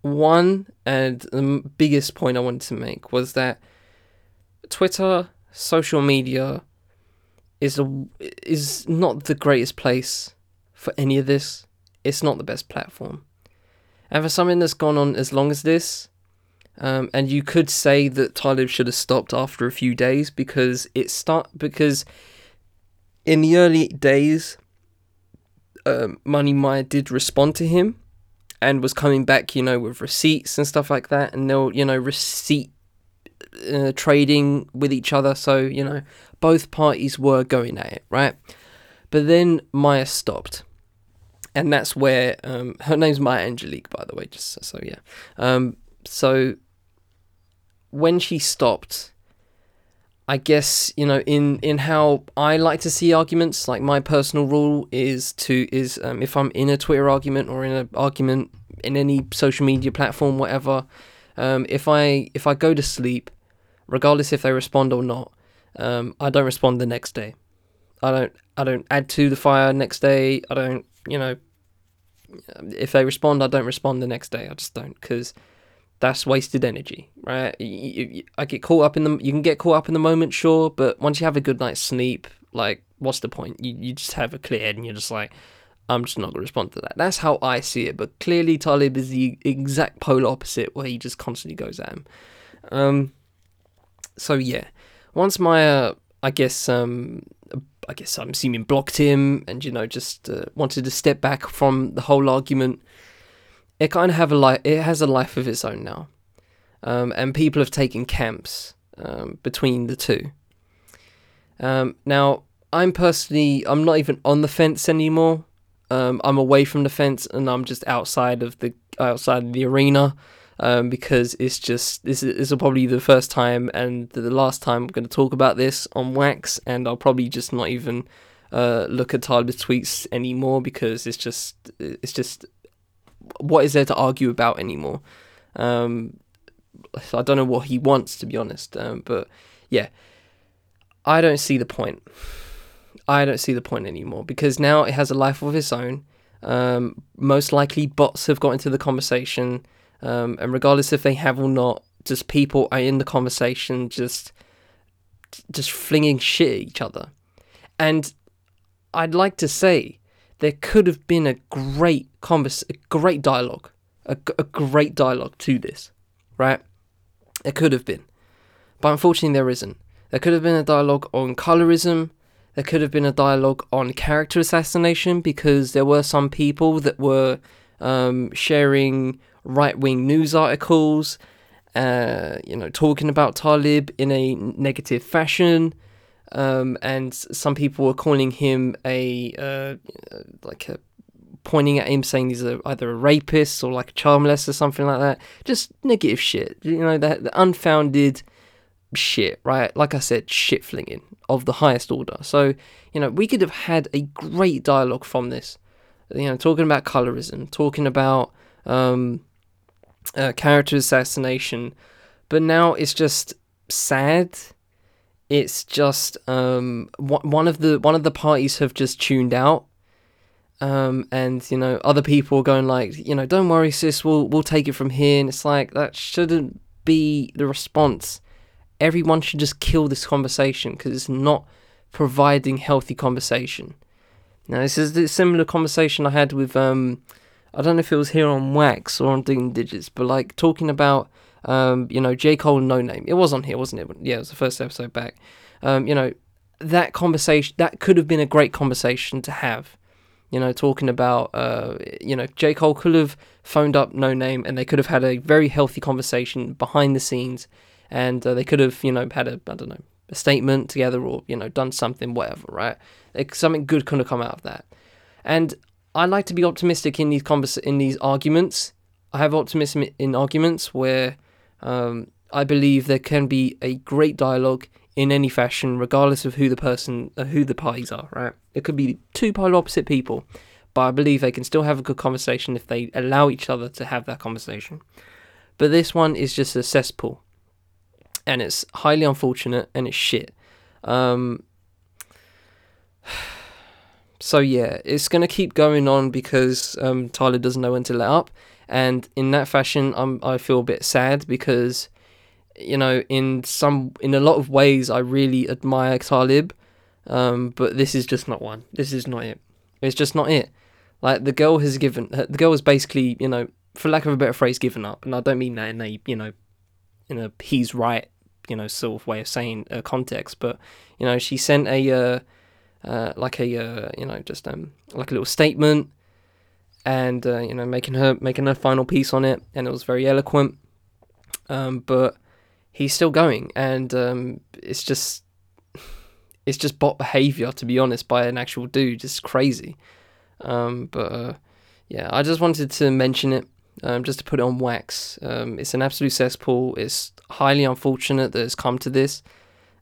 one, and the biggest point I wanted to make was that Twitter, social media, is a, is not the greatest place for any of this. It's not the best platform. And for something that's gone on as long as this, um, and you could say that Talib should have stopped after a few days because it start because... in the early days, um, Money Maya did respond to him and was coming back, you know, with receipts and stuff like that. And they'll, you know, receipt uh, trading with each other. So, you know, both parties were going at it, right? But then Maya stopped. And that's where, um, her name's Maya Angelique, by the way, just so, so yeah. Um, so when she stopped... I guess, you know, in, in how I like to see arguments, like my personal rule is to, is um, if I'm in a Twitter argument or in an argument in any social media platform, whatever, um, if I if I go to sleep, regardless if they respond or not, um, I don't respond the next day. I don't I don't add to the fire next day. I don't, you know, if they respond, I don't respond the next day. I just don't, because... that's wasted energy, right? You, you, I get caught up in the. You can get caught up in the moment, sure, but once you have a good night's sleep, like, what's the point? You you just have a clear head, and you're just like, I'm just not gonna respond to that. That's how I see it. But clearly, Talib is the exact polar opposite, where he just constantly goes at him. Um. So yeah, once Maya, I guess, um, I guess I'm assuming blocked him, and you know, just uh, wanted to step back from the whole argument. It kind of have a life. It has a life of its own now, um, and people have taken camps um, between the two. Um, now, I'm personally, I'm not even on the fence anymore. Um, I'm away from the fence, and I'm just outside of the outside of the arena um, because it's just this is, this is probably the first time and the last time I'm going to talk about this on Wax, and I'll probably just not even uh, look at Talib's tweets anymore because it's just it's just. What is there to argue about anymore? Um, I don't know what he wants, to be honest. Um, but yeah, I don't see the point. I don't see the point anymore because now it has a life of its own. Um, most likely bots have got into the conversation. Um, and regardless if they have or not, just people are in the conversation, just, just flinging shit at each other. And I'd like to say, there could have been a great converse, a great dialogue, a, a great dialogue to this, right? It could have been, but unfortunately there isn't. There could have been a dialogue on colorism. There could have been a dialogue on character assassination because there were some people that were um, sharing right-wing news articles, uh, you know, talking about Talib in a negative fashion. Um, and some people were calling him a, uh, like, a, pointing at him, saying he's a, either a rapist or, like, a child molester or something like that. Just negative shit, you know, the, the unfounded shit, right? Like I said, shit-flinging of the highest order. So, you know, we could have had a great dialogue from this, you know, talking about colorism, talking about um, uh, character assassination, but now it's just sad. It's just um, one of the one of the parties have just tuned out, um, and you know other people are going like, you know, don't worry, sis, we'll we'll take it from here. And it's like that shouldn't be the response. Everyone should just kill this conversation because it's not providing healthy conversation. Now, this is a similar conversation I had with, um, I don't know if it was here on Wax or on Digging Digits, but like talking about, um, you know, J. Cole and No Name. It was on here, wasn't it? Yeah, it was the first episode back. Um, you know, that conversation, that could have been a great conversation to have. You know, talking about, uh, you know, J. Cole could have phoned up No Name and they could have had a very healthy conversation behind the scenes, and uh, they could have, you know, had a, I don't know, a statement together, or, you know, done something, whatever, right? Like, something good could have come out of that. And I like to be optimistic in these convers- in these arguments. I have optimism in arguments where um, I believe there can be a great dialogue in any fashion, regardless of who the person, uh, who the parties are, right? It could be two polar opposite people, but I believe they can still have a good conversation if they allow each other to have that conversation. But this one is just a cesspool, and it's highly unfortunate, and it's shit. Um, so yeah, it's gonna keep going on because um, Tyler doesn't know when to let up, and in that fashion, I'm I feel a bit sad because, you know, in some, in a lot of ways, I really admire Talib, um, but this is just not one. This is not it. It's just not it. Like, the girl has given, the girl has basically, you know, for lack of a better phrase, given up, and I don't mean that in a, you know, in a he's right, you know, sort of way of saying uh, context, but, you know, she sent a, uh, uh, like a, uh, you know, just, um, like a little statement, and, uh, you know, making her, making her final piece on it, and it was very eloquent, um, but he's still going, and um, it's just it's just bot behaviour, to be honest, by an actual dude. It's crazy. Um, but, uh, yeah, I just wanted to mention it, um, just to put it on wax. Um, it's an absolute cesspool. It's highly unfortunate that it's come to this,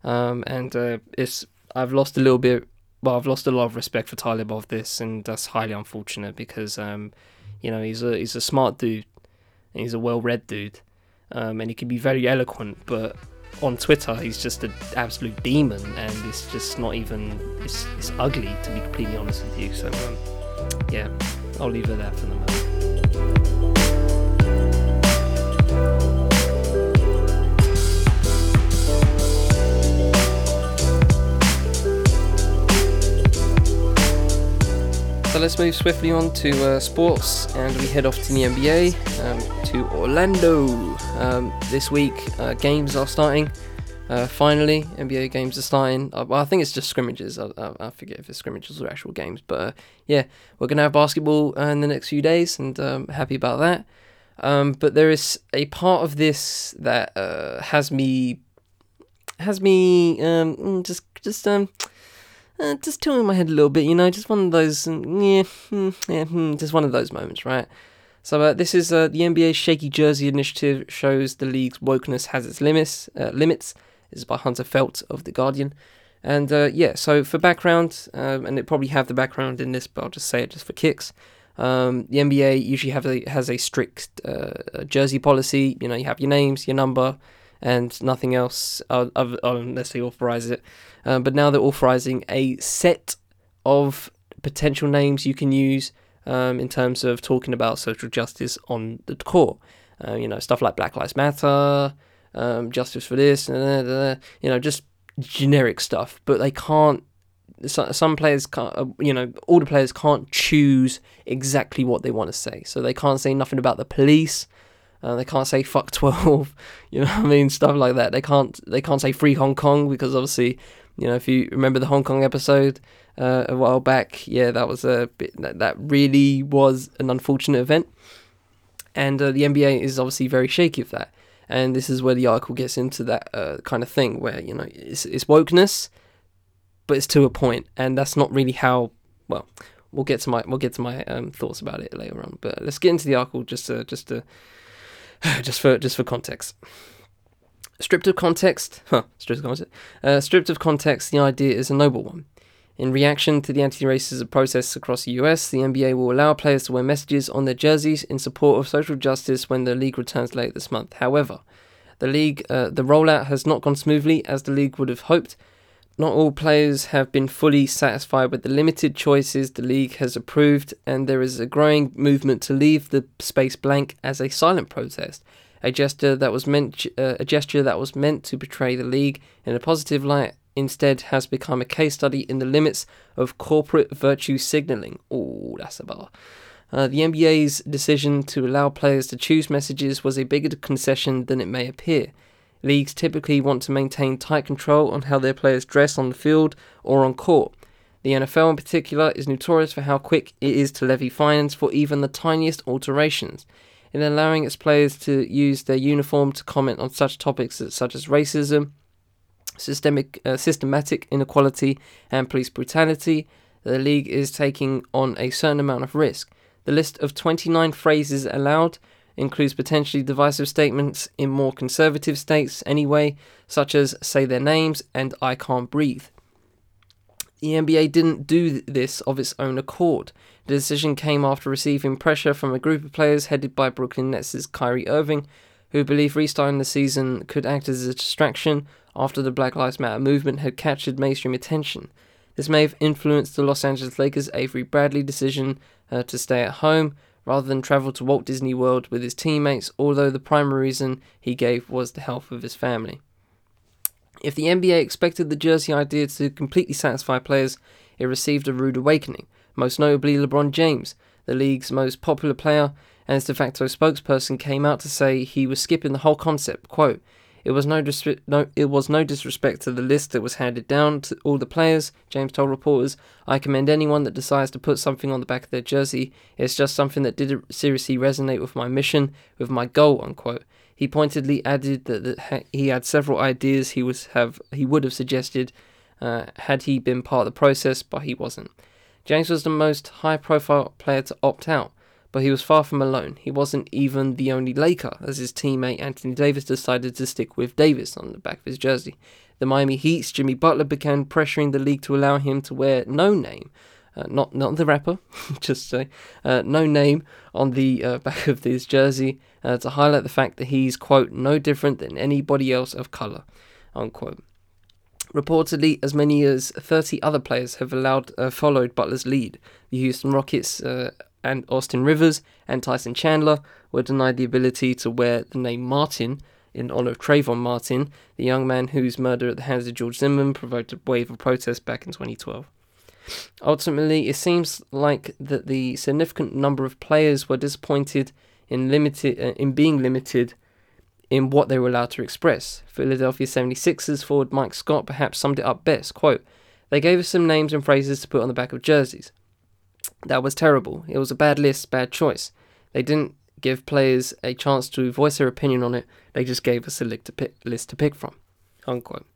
um, and uh, it's I've lost a little bit, well, I've lost a lot of respect for Talib of this, and that's highly unfortunate because, um, you know, he's a, he's a smart dude, and he's a well-read dude. Um, and he can be very eloquent, but on Twitter he's just an absolute demon, and it's just not even, it's, it's ugly, to be completely honest with you. So um, yeah, I'll leave it there for the moment. So let's move swiftly on to uh, sports, and we head off to the N B A, um, to Orlando. Um, this week, uh, games are starting, uh, finally, N B A games are starting. Uh, well, I think it's just scrimmages, I, I, I forget if it's scrimmages or actual games, but uh, yeah, we're going to have basketball uh, in the next few days, and um, happy about that. Um, but there is a part of this that uh, has me, has me um, just, just, um, uh, just tilting my head a little bit, you know, just one of those, yeah, yeah, just one of those moments, right? So uh, this is uh, the N B A's Shaky Jersey initiative shows the league's wokeness has its limits. Uh, limits. This is by Hunter Felt of The Guardian. And uh, yeah, so for background, um, and it probably have the background in this, but I'll just say it just for kicks. Um, the N B A usually have a, has a strict uh, jersey policy. You know, you have your names, your number, and nothing else uh, other, unless they authorize it. Uh, but now they're authorizing a set of potential names you can use, Um, in terms of talking about social justice on the court. Uh, you know, stuff like Black Lives Matter, um, justice for this, blah, blah, blah, you know, just generic stuff. But they can't, so, some players can't, uh, you know, all the players can't choose exactly what they want to say. So they can't say nothing about the police. Uh, they can't say fuck twelve, you know what I mean? Stuff like that. They can't, they can't say free Hong Kong because obviously, you know, if you remember the Hong Kong episode uh, a while back, yeah, that was a bit, that, that really was an unfortunate event. And uh, the N B A is obviously very shaky of that. And this is where the article gets into that uh, kind of thing where, you know, it's, it's wokeness, but it's to a point. And that's not really how, well, we'll get to my, we'll get to my um, thoughts about it later on. But let's get into the article just to, just to, just for, just for context. Stripped of context, huh, stripped of context, uh, stripped of context, the idea is a noble one. In reaction to the anti-racism protests across the U S, the N B A will allow players to wear messages on their jerseys in support of social justice when the league returns late this month. However, the league, uh, the rollout has not gone smoothly as the league would have hoped. Not all players have been fully satisfied with the limited choices the league has approved, and there is a growing movement to leave the space blank as a silent protest. A gesture that was meant, uh, a gesture that was meant to portray the league in a positive light instead has become a case study in the limits of corporate virtue signalling. Ooh, that's a bar. Uh, the N B A's decision to allow players to choose messages was a bigger concession than it may appear. Leagues typically want to maintain tight control on how their players dress on the field or on court. The N F L in particular is notorious for how quick it is to levy fines for even the tiniest alterations. In allowing its players to use their uniform to comment on such topics as, such as racism, systemic, uh, systematic inequality and police brutality, the league is taking on a certain amount of risk. The list of twenty-nine phrases allowed includes potentially divisive statements in more conservative states anyway, such as say their names and I can't breathe. The N B A didn't do this of its own accord. The decision came after receiving pressure from a group of players headed by Brooklyn Nets' Kyrie Irving, who believed restarting the season could act as a distraction after the Black Lives Matter movement had captured mainstream attention. This may have influenced the Los Angeles Lakers' Avery Bradley decision uh, to stay at home rather than travel to Walt Disney World with his teammates, although the primary reason he gave was the health of his family. If the N B A expected the jersey idea to completely satisfy players, it received a rude awakening, most notably LeBron James, the league's most popular player, and his de facto spokesperson came out to say he was skipping the whole concept, quote, It was no, dis- no it was no disrespect to the list that was handed down to all the players, James told reporters. I commend anyone that decides to put something on the back of their jersey. It's just something that didn't seriously resonate with my mission, with my goal, unquote. He pointedly added that, that ha- he had several ideas he, was have, he would have suggested uh, had he been part of the process, but he wasn't. James was the most high-profile player to opt out, but he was far from alone. He wasn't even the only Laker, as his teammate Anthony Davis decided to stick with Davis on the back of his jersey. The Miami Heat's Jimmy Butler began pressuring the league to allow him to wear No Name, uh, not not the rapper, just say, uh, No Name on the uh, back of his jersey uh, to highlight the fact that he's, quote, no different than anybody else of colour, unquote. Reportedly, as many as thirty other players have allowed uh, followed Butler's lead. The Houston Rockets uh, and Austin Rivers and Tyson Chandler were denied the ability to wear the name Martin in honour of Trayvon Martin, the young man whose murder at the hands of George Zimmerman provoked a wave of protest back in twenty twelve. Ultimately, it seems like that the significant number of players were disappointed in limited uh, in being limited in what they were allowed to express. Philadelphia seventy-sixers forward Mike Scott perhaps summed it up best, quote, They gave us some names and phrases to put on the back of jerseys. That was terrible. It was a bad list, bad choice. They didn't give players a chance to voice their opinion on it. They just gave us a list to pick from, unquote.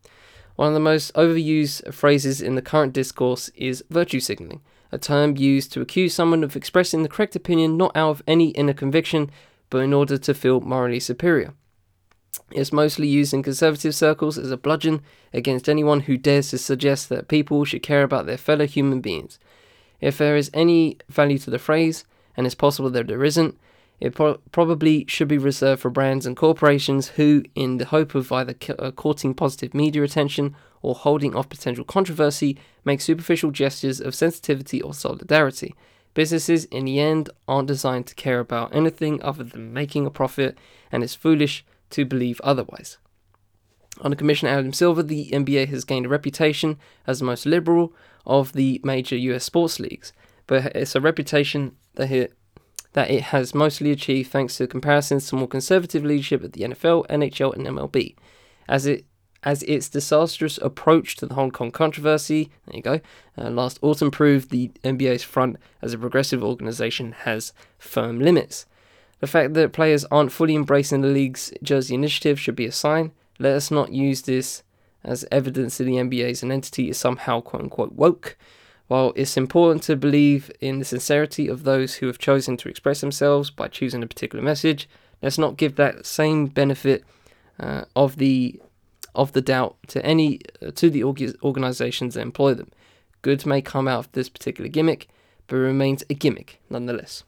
One of the most overused phrases in the current discourse is virtue signalling, a term used to accuse someone of expressing the correct opinion not out of any inner conviction, but in order to feel morally superior. It's mostly used in conservative circles as a bludgeon against anyone who dares to suggest that people should care about their fellow human beings. If there is any value to the phrase, and it's possible that there isn't, it pro- probably should be reserved for brands and corporations who, in the hope of either ca- uh, courting positive media attention or holding off potential controversy, make superficial gestures of sensitivity or solidarity. Businesses, in the end, aren't designed to care about anything other than making a profit, and it's foolish to believe otherwise. Under Commissioner Adam Silver, the N B A has gained a reputation as the most liberal of the major U S sports leagues, but it's a reputation that it, that it has mostly achieved thanks to comparisons to more conservative leadership at the N F L, N H L and M L B. As it as its disastrous approach to the Hong Kong controversy, there you go, uh, last autumn proved the N B A's front as a progressive organisation has firm limits. The fact that players aren't fully embracing the league's jersey initiative should be a sign. Let us not use this as evidence that the N B A as an entity is somehow quote-unquote woke. While it's important to believe in the sincerity of those who have chosen to express themselves by choosing a particular message, let's not give that same benefit uh, of the of the doubt to any uh, to the org- organizations that employ them. Good may come out of this particular gimmick, but it remains a gimmick nonetheless.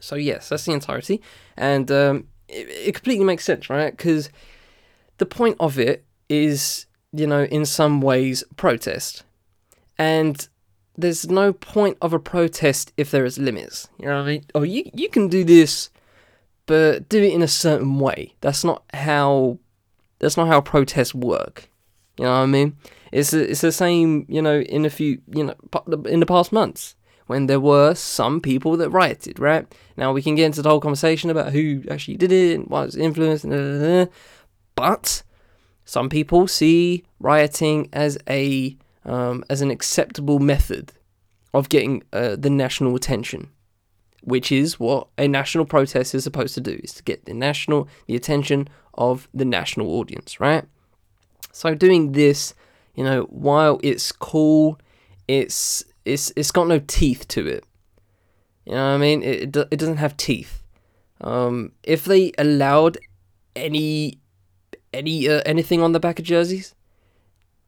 So yes, that's the entirety, and um, it, it completely makes sense, right? Because the point of it is, you know, in some ways, protest. And there's no point of a protest if there is limits. You know what I mean? Oh, you, you can do this, but do it in a certain way. That's not how, that's not how protests work. You know what I mean? It's a, it's the same, you know, in a few, you know, in the past months when there were some people that rioted, right? Now, we can get into the whole conversation about who actually did it and what was influenced, blah, blah, blah, but some people see rioting as a um, as an acceptable method of getting uh, the national attention, which is what a national protest is supposed to do, is to get the national, the attention of the national audience, right? So doing this, you know, while it's cool, it's it's it's got no teeth to it. You know what I mean? It it, it doesn't have teeth. Um, if they allowed any any uh, anything on the back of jerseys,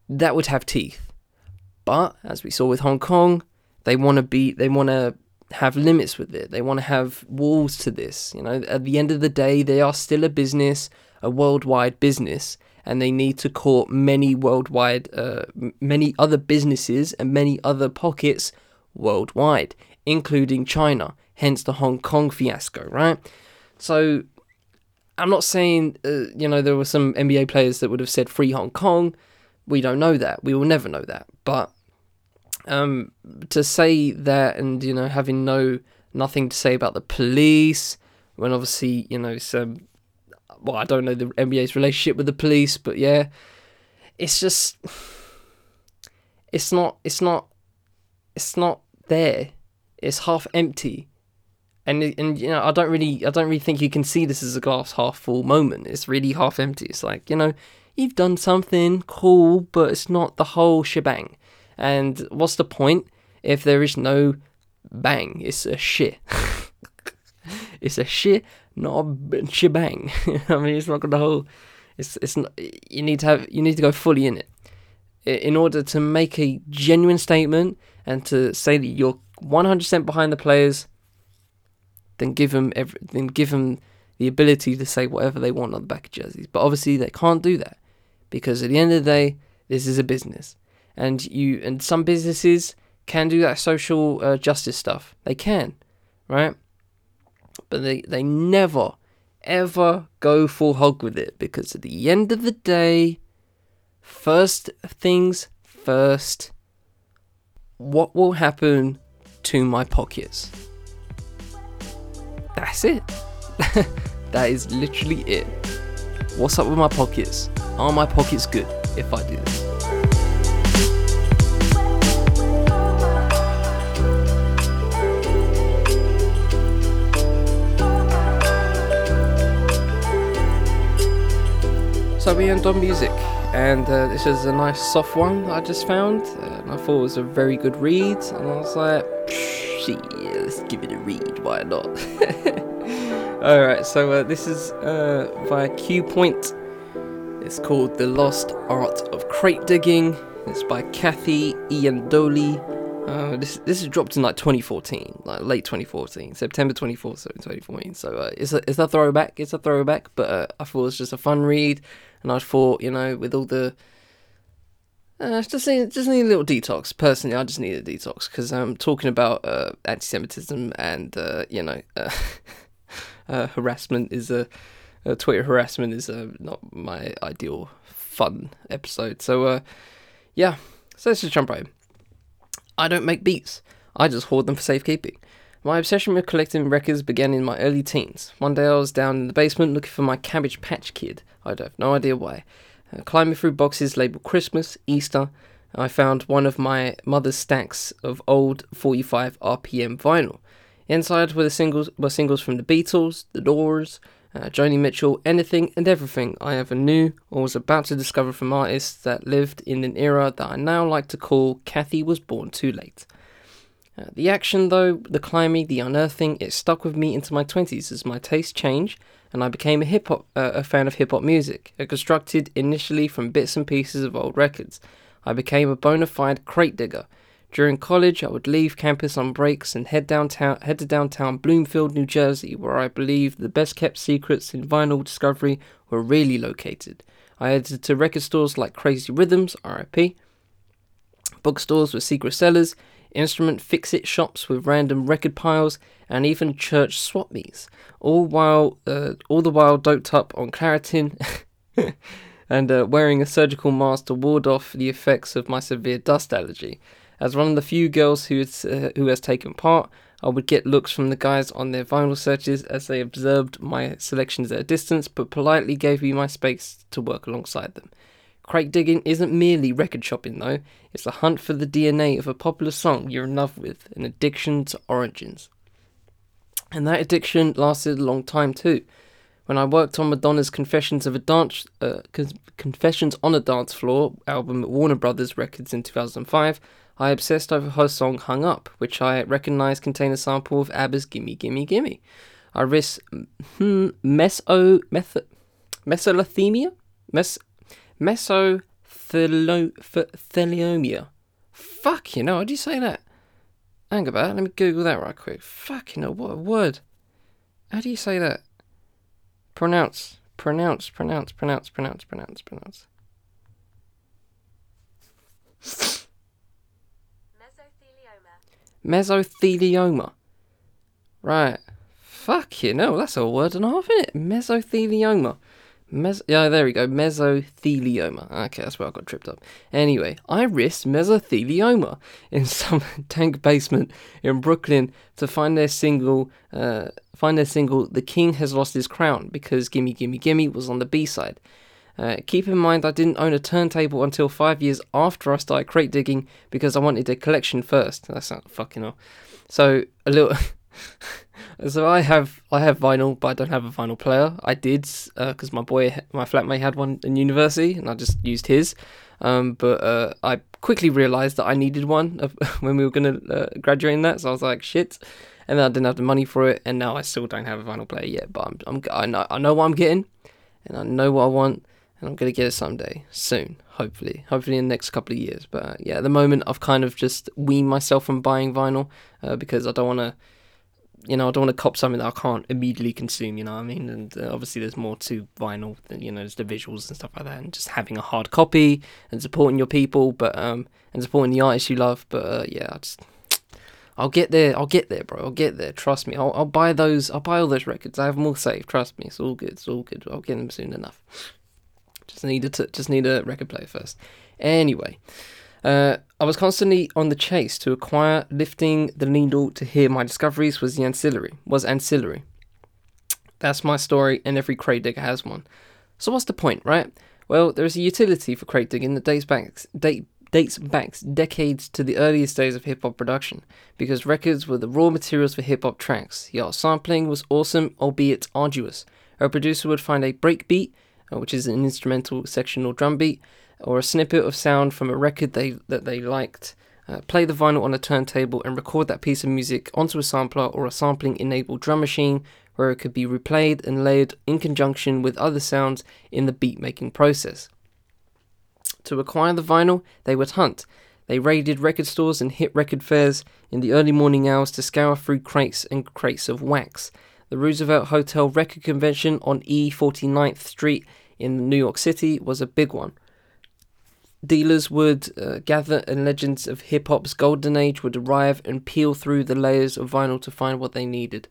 that would have teeth. But as we saw with Hong Kong, they want to be they want to have limits with it. They want to have walls to this. You know, at the end of the day, they are still a business, a worldwide business, and they need to court many worldwide, uh, many other businesses and many other pockets worldwide, including China, hence the Hong Kong fiasco, right? So I'm not saying, uh, you know, there were some N B A players that would have said free Hong Kong. We don't know that. We will never know that. But um, to say that and, you know, having no, nothing to say about the police, when obviously, you know, some, well, I don't know the N B A's relationship with the police, but yeah, it's just, it's not, it's not, it's not there. It's half empty, and and you know, I don't really, I don't really think you can see this as a glass half full moment. It's really half empty. It's like, you know, you've done something cool, but it's not the whole shebang. And what's the point if there is no bang? It's a shit. It's a shit. Not a shebang. I mean, it's not got the whole. It's it's not. You need to have. You need to go fully in it, in order to make a genuine statement and to say that you're one hundred percent behind the players. Then give them every. Then give them the ability to say whatever they want on the back of jerseys. But obviously they can't do that, because at the end of the day, this is a business, and you and some businesses can do that social uh, justice stuff. They can, right? But they, they never, ever go full hog with it. Because at the end of the day, first things first, what will happen to my pockets? That's it. That is literally it. What's up with my pockets? Are my pockets good if I do this? So we end on music, and uh, this is a nice soft one that I just found, uh, and I thought it was a very good read, and I was like, yeah, let's give it a read, why not? Alright, so uh, this is uh, via Q Point. It's called The Lost Art of Crate Digging. It's by Kathy Iandoli. Uh, this this is dropped in like twenty fourteen, like late twenty fourteen, September twenty-fourth, so twenty fourteen. So uh, it's a it's a throwback, it's a throwback. But uh, I thought it was just a fun read, and I thought, you know, with all the, uh, just need just need a little detox. Personally, I just need a detox because I'm talking about uh, anti-Semitism and uh, you know, uh, uh, harassment is a uh, Twitter harassment is uh, not my ideal fun episode. So uh, yeah, so let's just jump right in. I don't make beats, I just hoard them for safekeeping. My obsession with collecting records began in my early teens. One day I was down in the basement looking for my Cabbage Patch Kid. I have no idea why. Uh, climbing through boxes labelled Christmas, Easter, I found one of my mother's stacks of old forty-five R P M vinyl. Inside were the singles were singles from the Beatles, the Doors, uh, Joni Mitchell, anything and everything I ever knew or was about to discover from artists that lived in an era that I now like to call Kathy was born too late. Uh, the action though, the climbing, the unearthing, it stuck with me into my twenties as my tastes changed and I became a hip hop uh, a fan of hip-hop music, constructed initially from bits and pieces of old records. I became a bona fide crate digger. During college, I would leave campus on breaks and head downtown, head to downtown Bloomfield, New Jersey, where I believe the best-kept secrets in vinyl discovery were really located. I headed to record stores like Crazy Rhythms, R I P, bookstores with secret sellers, instrument fix-it shops with random record piles, and even church swap meets. All while, uh, all the while doped up on Claritin. and uh, wearing a surgical mask to ward off the effects of my severe dust allergy. As one of the few girls who, is, uh, who has taken part, I would get looks from the guys on their vinyl searches as they observed my selections at a distance, but politely gave me my space to work alongside them. Crate digging isn't merely record shopping though, it's the hunt for the D N A of a popular song you're in love with, an addiction to origins. And that addiction lasted a long time too. When I worked on Madonna's Confessions of a Dance, uh, Confessions on a Dance Floor album at Warner Brothers Records in two thousand five, I obsessed over her song Hung Up, which I recognised contained a sample of ABBA's Gimme Gimme Gimme. I risked hmm, meso, metho, mesolithemia? Mes, mesothelioma. Fuck, you know, how'd you say that? Hang about, let me Google that right quick. Fucking hell, what a word. How do you say that? Pronounce, pronounce, pronounce, pronounce, pronounce, pronounce, pronounce. Mesothelioma. Mesothelioma. Right. Fuck you, no, that's a word and a half, isn't it? Mesothelioma. Mes- yeah, there we go, mesothelioma. Okay, that's where I got tripped up. Anyway, I risked mesothelioma in some dank basement in Brooklyn to find their single, uh, find their single, The King Has Lost His Crown, because Gimme Gimme Gimme was on the B-side. Uh, keep in mind I didn't own a turntable until five years after I started crate digging, because I wanted a collection first. That's not fucking all. So, a little... So I have I have vinyl, but I don't have a vinyl player. I did, because uh, my boy, my flatmate had one in university, and I just used his. Um, but uh, I quickly realised that I needed one when we were going to uh, graduate in that, so I was like, shit. And then I didn't have the money for it, and now I still don't have a vinyl player yet. But I'm, I'm I know I know what I'm getting, and I know what I want, and I'm going to get it someday, soon, hopefully. Hopefully in the next couple of years. But uh, yeah, at the moment, I've kind of just weaned myself from buying vinyl, uh, because I don't want to... You know, I don't want to cop something that I can't immediately consume, you know what I mean? And uh, obviously there's more to vinyl than, you know, there's the visuals and stuff like that, and just having a hard copy and supporting your people, but, um, and supporting the artists you love, but, uh, yeah, I just, I'll get there, I'll get there, bro, I'll get there, trust me, I'll, I'll buy those, I'll buy all those records, I have them all saved, trust me, it's all good, it's all good, I'll get them soon enough. Just need a, t- just need a record player first. Anyway, uh, I was constantly on the chase to acquire. Lifting the needle to hear my discoveries was the ancillary, was ancillary. That's my story, and every crate digger has one. So what's the point, right? Well, there is a utility for crate digging that dates back, date, dates back decades to the earliest days of hip-hop production, because records were the raw materials for hip-hop tracks. The art of sampling was awesome, albeit arduous. A producer would find a break beat, which is an instrumental section or drum beat, or a snippet of sound from a record they that they liked, uh, play the vinyl on a turntable and record that piece of music onto a sampler or a sampling-enabled drum machine, where it could be replayed and layered in conjunction with other sounds in the beat-making process. To acquire the vinyl, they would hunt. They raided record stores and hit record fairs in the early morning hours to scour through crates and crates of wax. The Roosevelt Hotel Record Convention on E forty-ninth Street in New York City was a big one. Dealers would uh, gather, and legends of hip-hop's golden age would arrive and peel through the layers of vinyl to find what they needed.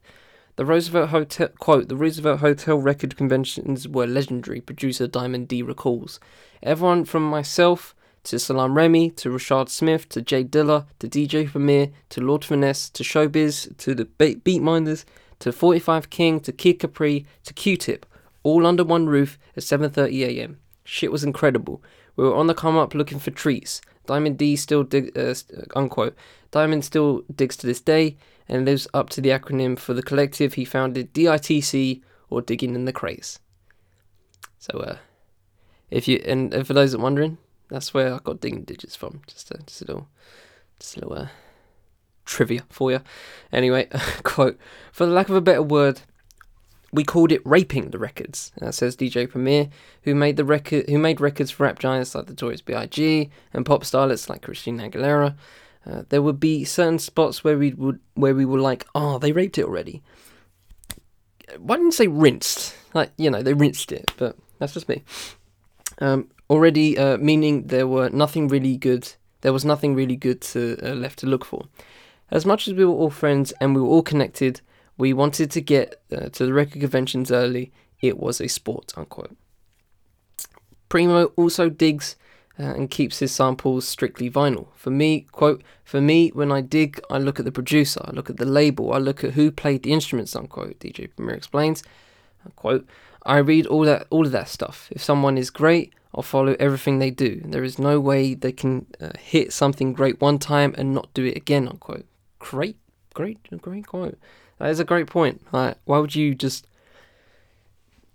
The Roosevelt Hotel, quote, the Roosevelt Hotel record conventions were legendary, producer Diamond D recalls. Everyone from myself to Salam Remy, to Rashad Smith, to Jay Dilla, to D J Premier, to Lord Finesse, to Showbiz, to the Be- Beatminders, to forty-five King, to Kid Capri, to Q-Tip, all under one roof at seven thirty a.m. Shit was incredible. We were on the come up looking for treats. Diamond D still dig, uh, unquote. Diamond still digs to this day and lives up to the acronym for the collective he founded, D I T C, or Digging in the Crates. So, uh, if you and, and for those that are wondering, that's where I got digging digits from. Just, uh, just a little, just a little uh, trivia for you. Anyway, quote, for the lack of a better word, we called it raping the records, uh, says D J Premier, who made the record, who made records for rap giants like the Tories, B I G, and pop starlets like Christina Aguilera. Uh, there would be certain spots where we would, where we were like, oh, they raped it already. Why didn't you say rinsed? Like, you know, they rinsed it, but that's just me. Um, already, uh, meaning there were nothing really good. There was nothing really good to uh, left to look for. As much as we were all friends and we were all connected, we wanted to get uh, to the record conventions early. It was a sport, unquote. Primo also digs uh, and keeps his samples strictly vinyl. For me, quote, for me, when I dig, I look at the producer, I look at the label, I look at who played the instruments, unquote, D J Premier explains. Quote, I read all that, all of that stuff. If someone is great, I'll follow everything they do. There is no way they can uh, hit something great one time and not do it again, unquote. Great, great, great quote. That is a great point. Like, why would you just...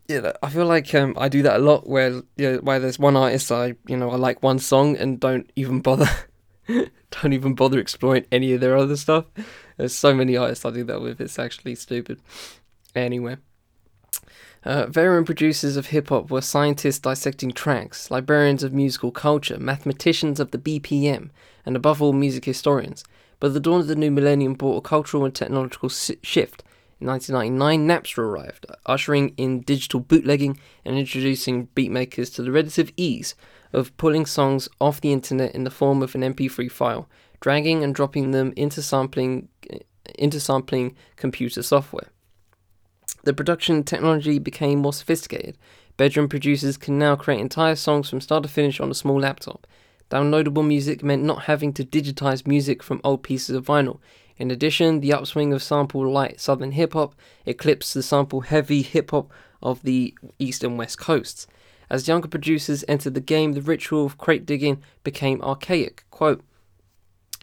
Yeah, you know, I feel like um, I do that a lot where you know, where there's one artist I you know I like one song and don't even bother don't even bother exploring any of their other stuff. There's so many artists I do that with. It's actually stupid. Anyway. Uh, veteran producers of hip-hop were scientists dissecting tracks, librarians of musical culture, mathematicians of the B P M, and above all, music historians. But the dawn of the new millennium brought a cultural and technological si- shift. In nineteen ninety-nine, Napster arrived, ushering in digital bootlegging and introducing beatmakers to the relative ease of pulling songs off the internet in the form of an M P three file, dragging and dropping them into sampling, into sampling computer software. The production technology became more sophisticated. Bedroom producers can now create entire songs from start to finish on a small laptop. Downloadable music meant not having to digitize music from old pieces of vinyl. In addition, the upswing of sample-light southern hip-hop eclipsed the sample-heavy hip-hop of the east and west coasts. As younger producers entered the game, the ritual of crate digging became archaic. Quote,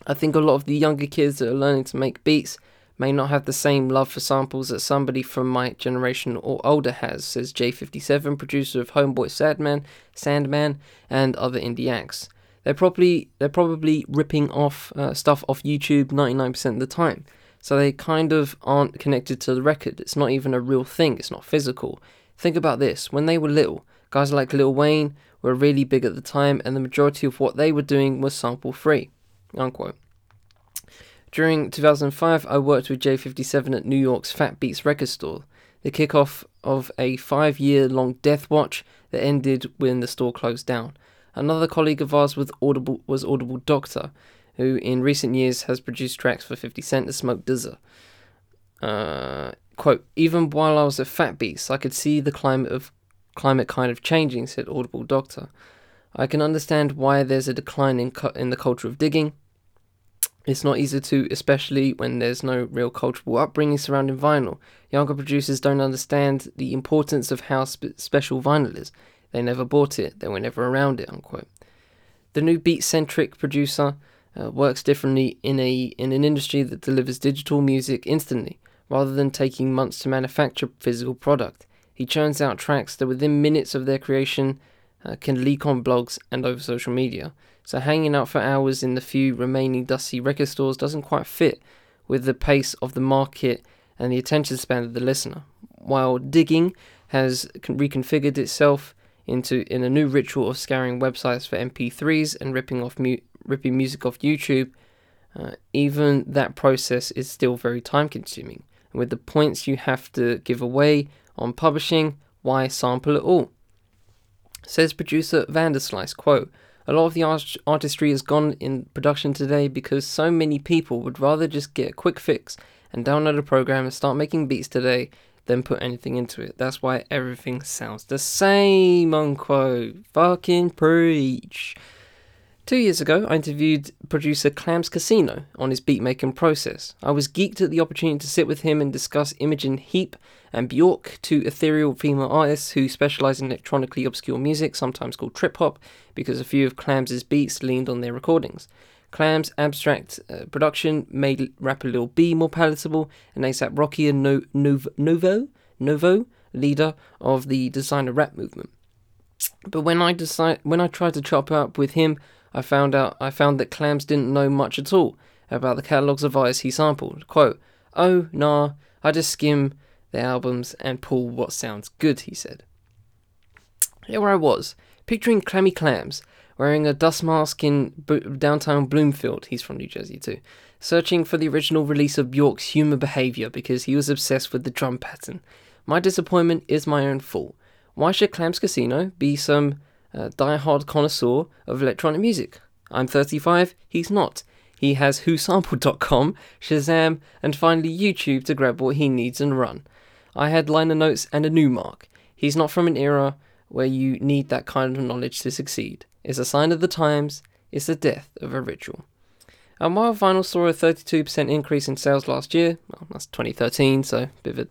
I think a lot of the younger kids that are learning to make beats may not have the same love for samples that somebody from my generation or older has, says J fifty-seven, producer of Homeboy Sadman, Sandman, and other indie acts. They're probably, they're probably ripping off uh, stuff off YouTube ninety-nine percent of the time, so they kind of aren't connected to the record. It's not even a real thing, it's not physical. Think about this, when they were little, guys like Lil Wayne were really big at the time, and the majority of what they were doing was sample-free, unquote. During two thousand five, I worked with J fifty-seven at New York's Fat Beats record store, the kickoff of a five-year-long death watch that ended when the store closed down. Another colleague of ours was Audible, was Audible Doctor, who in recent years has produced tracks for fifty cent to Smoke Dizza. Uh, quote, even while I was at Fat Beats, I could see the climate of climate kind of changing, said Audible Doctor. I can understand why there's a decline in cu- in the culture of digging. It's not easy to, especially when there's no real cultural upbringing surrounding vinyl. Younger producers don't understand the importance of how spe- special vinyl is. They never bought it. They were never around it, unquote. The new beat-centric producer uh, works differently in a in an industry that delivers digital music instantly, rather than taking months to manufacture physical product. He churns out tracks that within minutes of their creation uh, can leak on blogs and over social media. So hanging out for hours in the few remaining dusty record stores doesn't quite fit with the pace of the market and the attention span of the listener. While digging has reconfigured itself into in a new ritual of scouring websites for M P threes and ripping off mu- ripping music off YouTube, uh, even that process is still very time-consuming. And with the points you have to give away on publishing, why sample at all? Says producer Vanderslice, quote, a lot of the art- artistry has gone in production today because so many people would rather just get a quick fix and download a program and start making beats today than put anything into it. That's why everything sounds the same, unquote. Fucking preach. Two years ago, I interviewed producer Clams Casino on his beat-making process. I was geeked at the opportunity to sit with him and discuss Imogen Heap and Bjork, two ethereal female artists who specialise in electronically obscure music, sometimes called trip-hop, because a few of Clams' beats leaned on their recordings. Clams' abstract uh, production made rapper Lil B more palatable, and A$AP Rocky and no- Novo, Novo, Novo, leader of the designer rap movement. But when I decide, when I tried to chop up with him, I found out I found that Clams didn't know much at all about the catalogues of artists he sampled. Quote, oh, nah, I just skim the albums and pull what sounds good, he said. Here I was, picturing clammy Clams, wearing a dust mask in b- downtown Bloomfield, he's from New Jersey too, searching for the original release of Bjork's Human Behaviour because he was obsessed with the drum pattern. My disappointment is my own fault. Why should Clams Casino be some... Uh, die-hard connoisseur of electronic music? I'm thirty-five, he's not. He has who sampled dot com, Shazam, and finally YouTube to grab what he needs and run. I had liner notes and a new mark. He's not from an era where you need that kind of knowledge to succeed. It's a sign of the times, it's the death of a ritual. And while vinyl saw a thirty-two percent increase in sales last year, well, that's twenty thirteen, so a bit of a,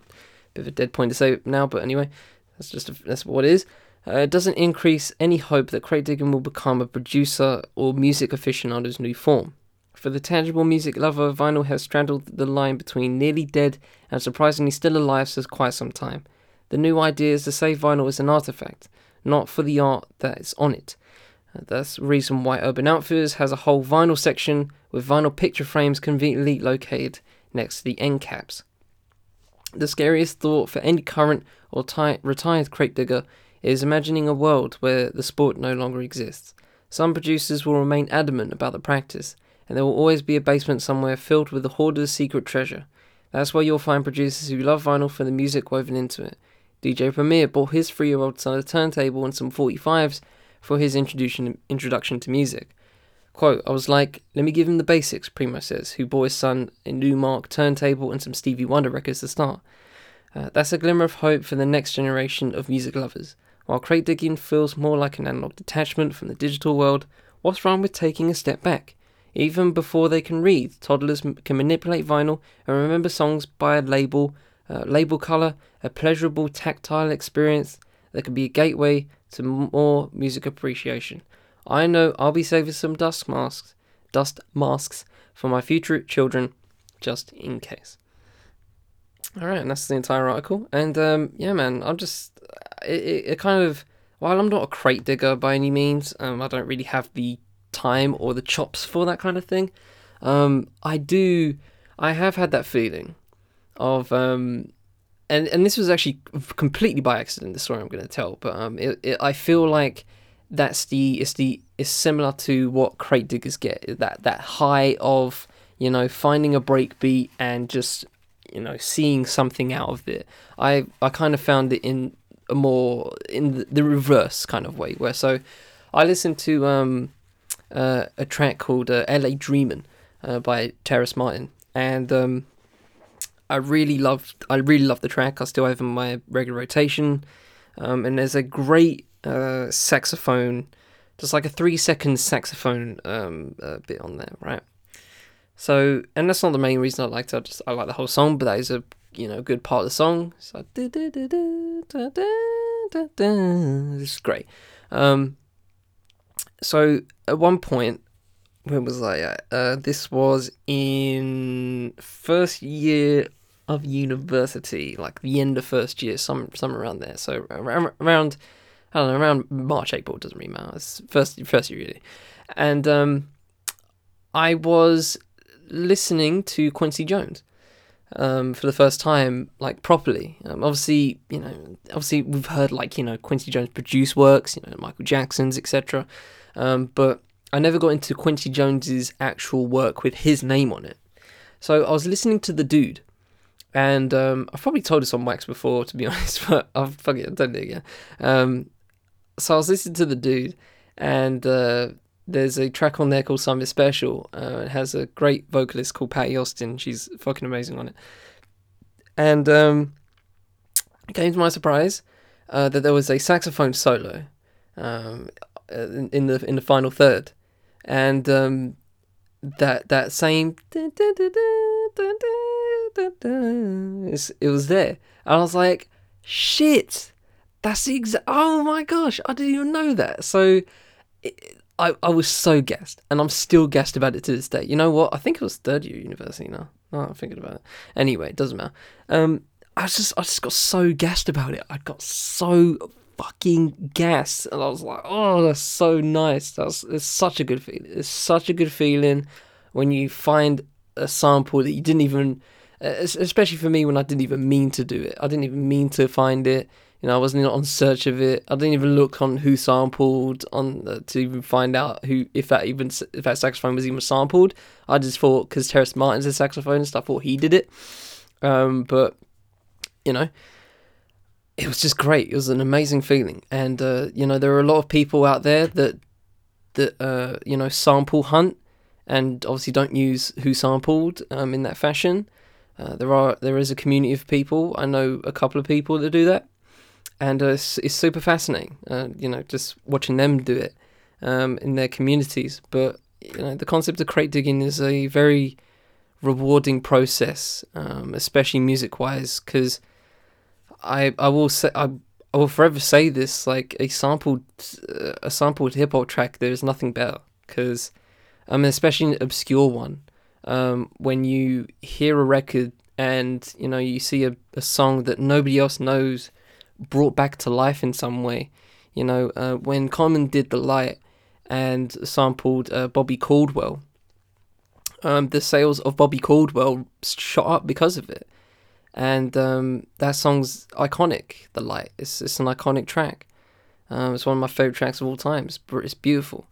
bit of a dead point to say now, but anyway, that's just a, that's what it is. Uh, it doesn't increase any hope that crate digging will become a producer or music aficionado's new form. For the tangible music lover, vinyl has straddled the line between nearly dead and surprisingly still alive for quite some time. The new idea is to say vinyl is an artifact, not for the art that is on it. That's the reason why Urban Outfitters has a whole vinyl section with vinyl picture frames conveniently located next to the end caps. The scariest thought for any current or ti- retired crate digger is imagining a world where the sport no longer exists. Some producers will remain adamant about the practice, and there will always be a basement somewhere filled with the hoarder's secret treasure. That's where you'll find producers who love vinyl for the music woven into it. D J Premier bought his three-year-old son a turntable and some forty-fives for his introduction introduction to music. Quote, "I was like, let me give him the basics," Primo says, who bought his son a Newmark turntable and some Stevie Wonder records to start. Uh, that's a glimmer of hope for the next generation of music lovers. While crate digging feels more like an analogue detachment from the digital world, what's wrong with taking a step back? Even before they can read, toddlers can manipulate vinyl and remember songs by a label, uh, label colour, a pleasurable tactile experience that can be a gateway to more music appreciation. I know I'll be saving some dust masks, dust masks for my future children, just in case. All right, and that's the entire article. And um, yeah, man, I'm just it, it, it kind of while I'm not a crate digger by any means, um, I don't really have the time or the chops for that kind of thing. Um, I do, I have had that feeling of. Um, And and this was actually completely by accident, the story I'm going to tell. But um, it, it, I feel like that's the it's the it's similar to what crate diggers get, that that high of, you know, finding a breakbeat and just, you know, seeing something out of it. I I kind of found it in a more in the reverse kind of way, where so I listened to um uh, a track called uh, L A Dreamin' uh, by Terrace Martin, and um. I really loved, I really loved the track. I still have it in my regular rotation, um, and there's a great uh, saxophone, just like a three-second saxophone um, uh, bit on there, right? So, and that's not the main reason I liked it. I just I like the whole song, but that is a you know good part of the song. It's like da da da da da da. It's great. Um, so at one point. When was I at? Uh, this was in first year of university, like the end of first year, some some around there. So around, around I don't know, around March, April, doesn't really matter. It's first first year really. And um, I was listening to Quincy Jones um, for the first time, like properly. Um, obviously, you know, obviously we've heard like you know Quincy Jones produce works, you know Michael Jackson's, et cetera. Um, but I never got into Quincy Jones's actual work with his name on it. So I was listening to The Dude, and um, I've probably told this on wax before, to be honest, but I've fuck it, I've done it again. Um, so I was listening to The Dude, and uh, there's a track on there called Something Special. Uh, it has a great vocalist called Patty Austin. She's fucking amazing on it. And um, it came to my surprise uh, that there was a saxophone solo um, in, in the in the final third. And um, that that same it was there, and I was like, "Shit, that's the exact." Oh my gosh, I didn't even know that. So it, I I was so gassed, and I'm still gassed about it to this day. You know what? I think it was third year university now. No, I'm thinking about it. Anyway, it doesn't matter. Um, I was just I just got so gassed about it. I got so. Fucking gas, and I was like, "Oh, that's so nice. That's it's such a good feeling. It's such a good feeling when you find a sample that you didn't even, especially for me when I didn't even mean to do it. I didn't even mean to find it. You know, I wasn't on search of it. I didn't even look on who sampled on uh, to even find out who if that even if that saxophone was even sampled. I just thought because Terrace Martin's a saxophonist, I thought he did it. Um, but you know." It was just great. It was an amazing feeling, and uh, you know there are a lot of people out there that that uh, you know sample hunt, and obviously don't use who sampled um, in that fashion. Uh, there are there is a community of people. I know a couple of people that do that, And uh, it's, it's super fascinating, uh, you know, just watching them do it um, in their communities. But, you know, the concept of crate digging is a very rewarding process, um, especially music-wise, because I I will say I, I will forever say this, like a sampled uh, a sampled hip hop track, there is nothing better, because I mean, especially an obscure one, um, when you hear a record and you know you see a, a song that nobody else knows brought back to life in some way, you know, uh, when Common did The Light and sampled uh, Bobby Caldwell, um, the sales of Bobby Caldwell shot up because of it. And um, that song's iconic, The Light. It's it's an iconic track. Um, it's one of my favourite tracks of all time. It's, it's beautiful.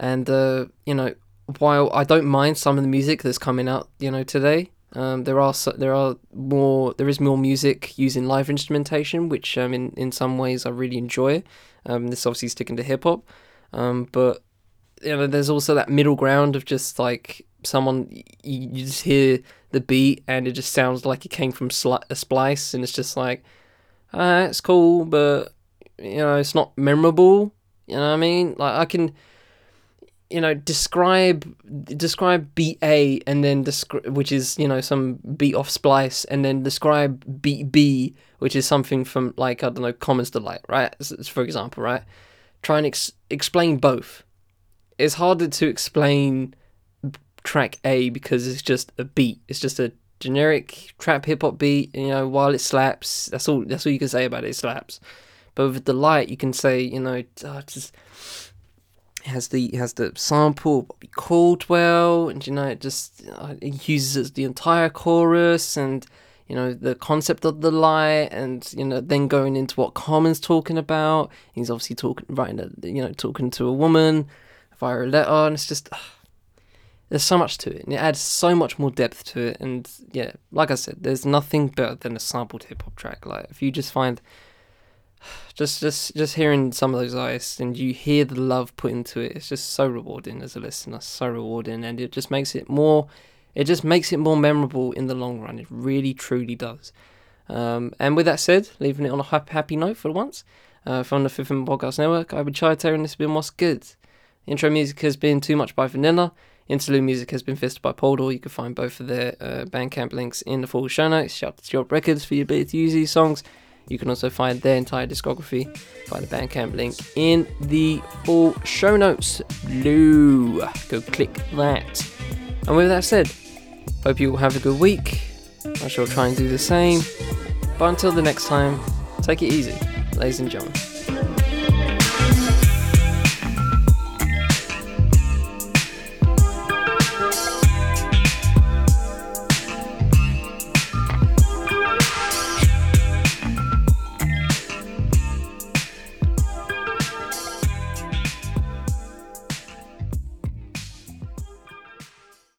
And, uh, you know, while I don't mind some of the music that's coming out, you know, today, um, there are there are more, there is more music using live instrumentation, which um, in, in some ways I really enjoy. Um, this obviously sticking to hip-hop. Um, but, you know, there's also that middle ground of just, like, someone, you, you just hear the beat and it just sounds like it came from sli- a splice, and it's just like, ah, it's cool, but you know it's not memorable. You know what I mean? Like I can, you know, describe describe beat A and then descri- which is you know some beat off splice, and then describe beat B, which is something from like I don't know Common's Delight, right? For example, right? Try and ex- explain both. It's harder to explain track A because it's just a beat. It's just a generic trap hip hop beat. You know, while it slaps, that's all. That's all you can say about it. It slaps. But with The Light, you can say, you know, oh, it just it has the it has the sample of Bobby Caldwell, and you know, it just it uses the entire chorus, and you know, the concept of The Light, and you know, then going into what Common's talking about. He's obviously talking, writing, a, you know, talking to a woman via a letter, and it's just. There's so much to it, and it adds so much more depth to it, and yeah, like I said, there's nothing better than a sampled hip-hop track. Like, if you just find, just just, just hearing some of those artists, and you hear the love put into it, it's just so rewarding as a listener, so rewarding, and it just makes it more, it just makes it more memorable in the long run, it really, truly does. Um, and with that said, leaving it on a happy note for once, uh, from the Fifth End Podcast Network, I've been Charlie Taylor, and this has been What's Good. Intro music has been Too Much by Vanilla. Interlude music has been Fisted by Poldor. You can find both of their uh, Bandcamp links in the full show notes. Shout out to Job Records for your ability to use these songs. You can also find their entire discography by the Bandcamp link in the full show notes. Blue. Go click that. And with that said, hope you all have a good week. I shall try and do the same. But until the next time, take it easy, ladies and gentlemen.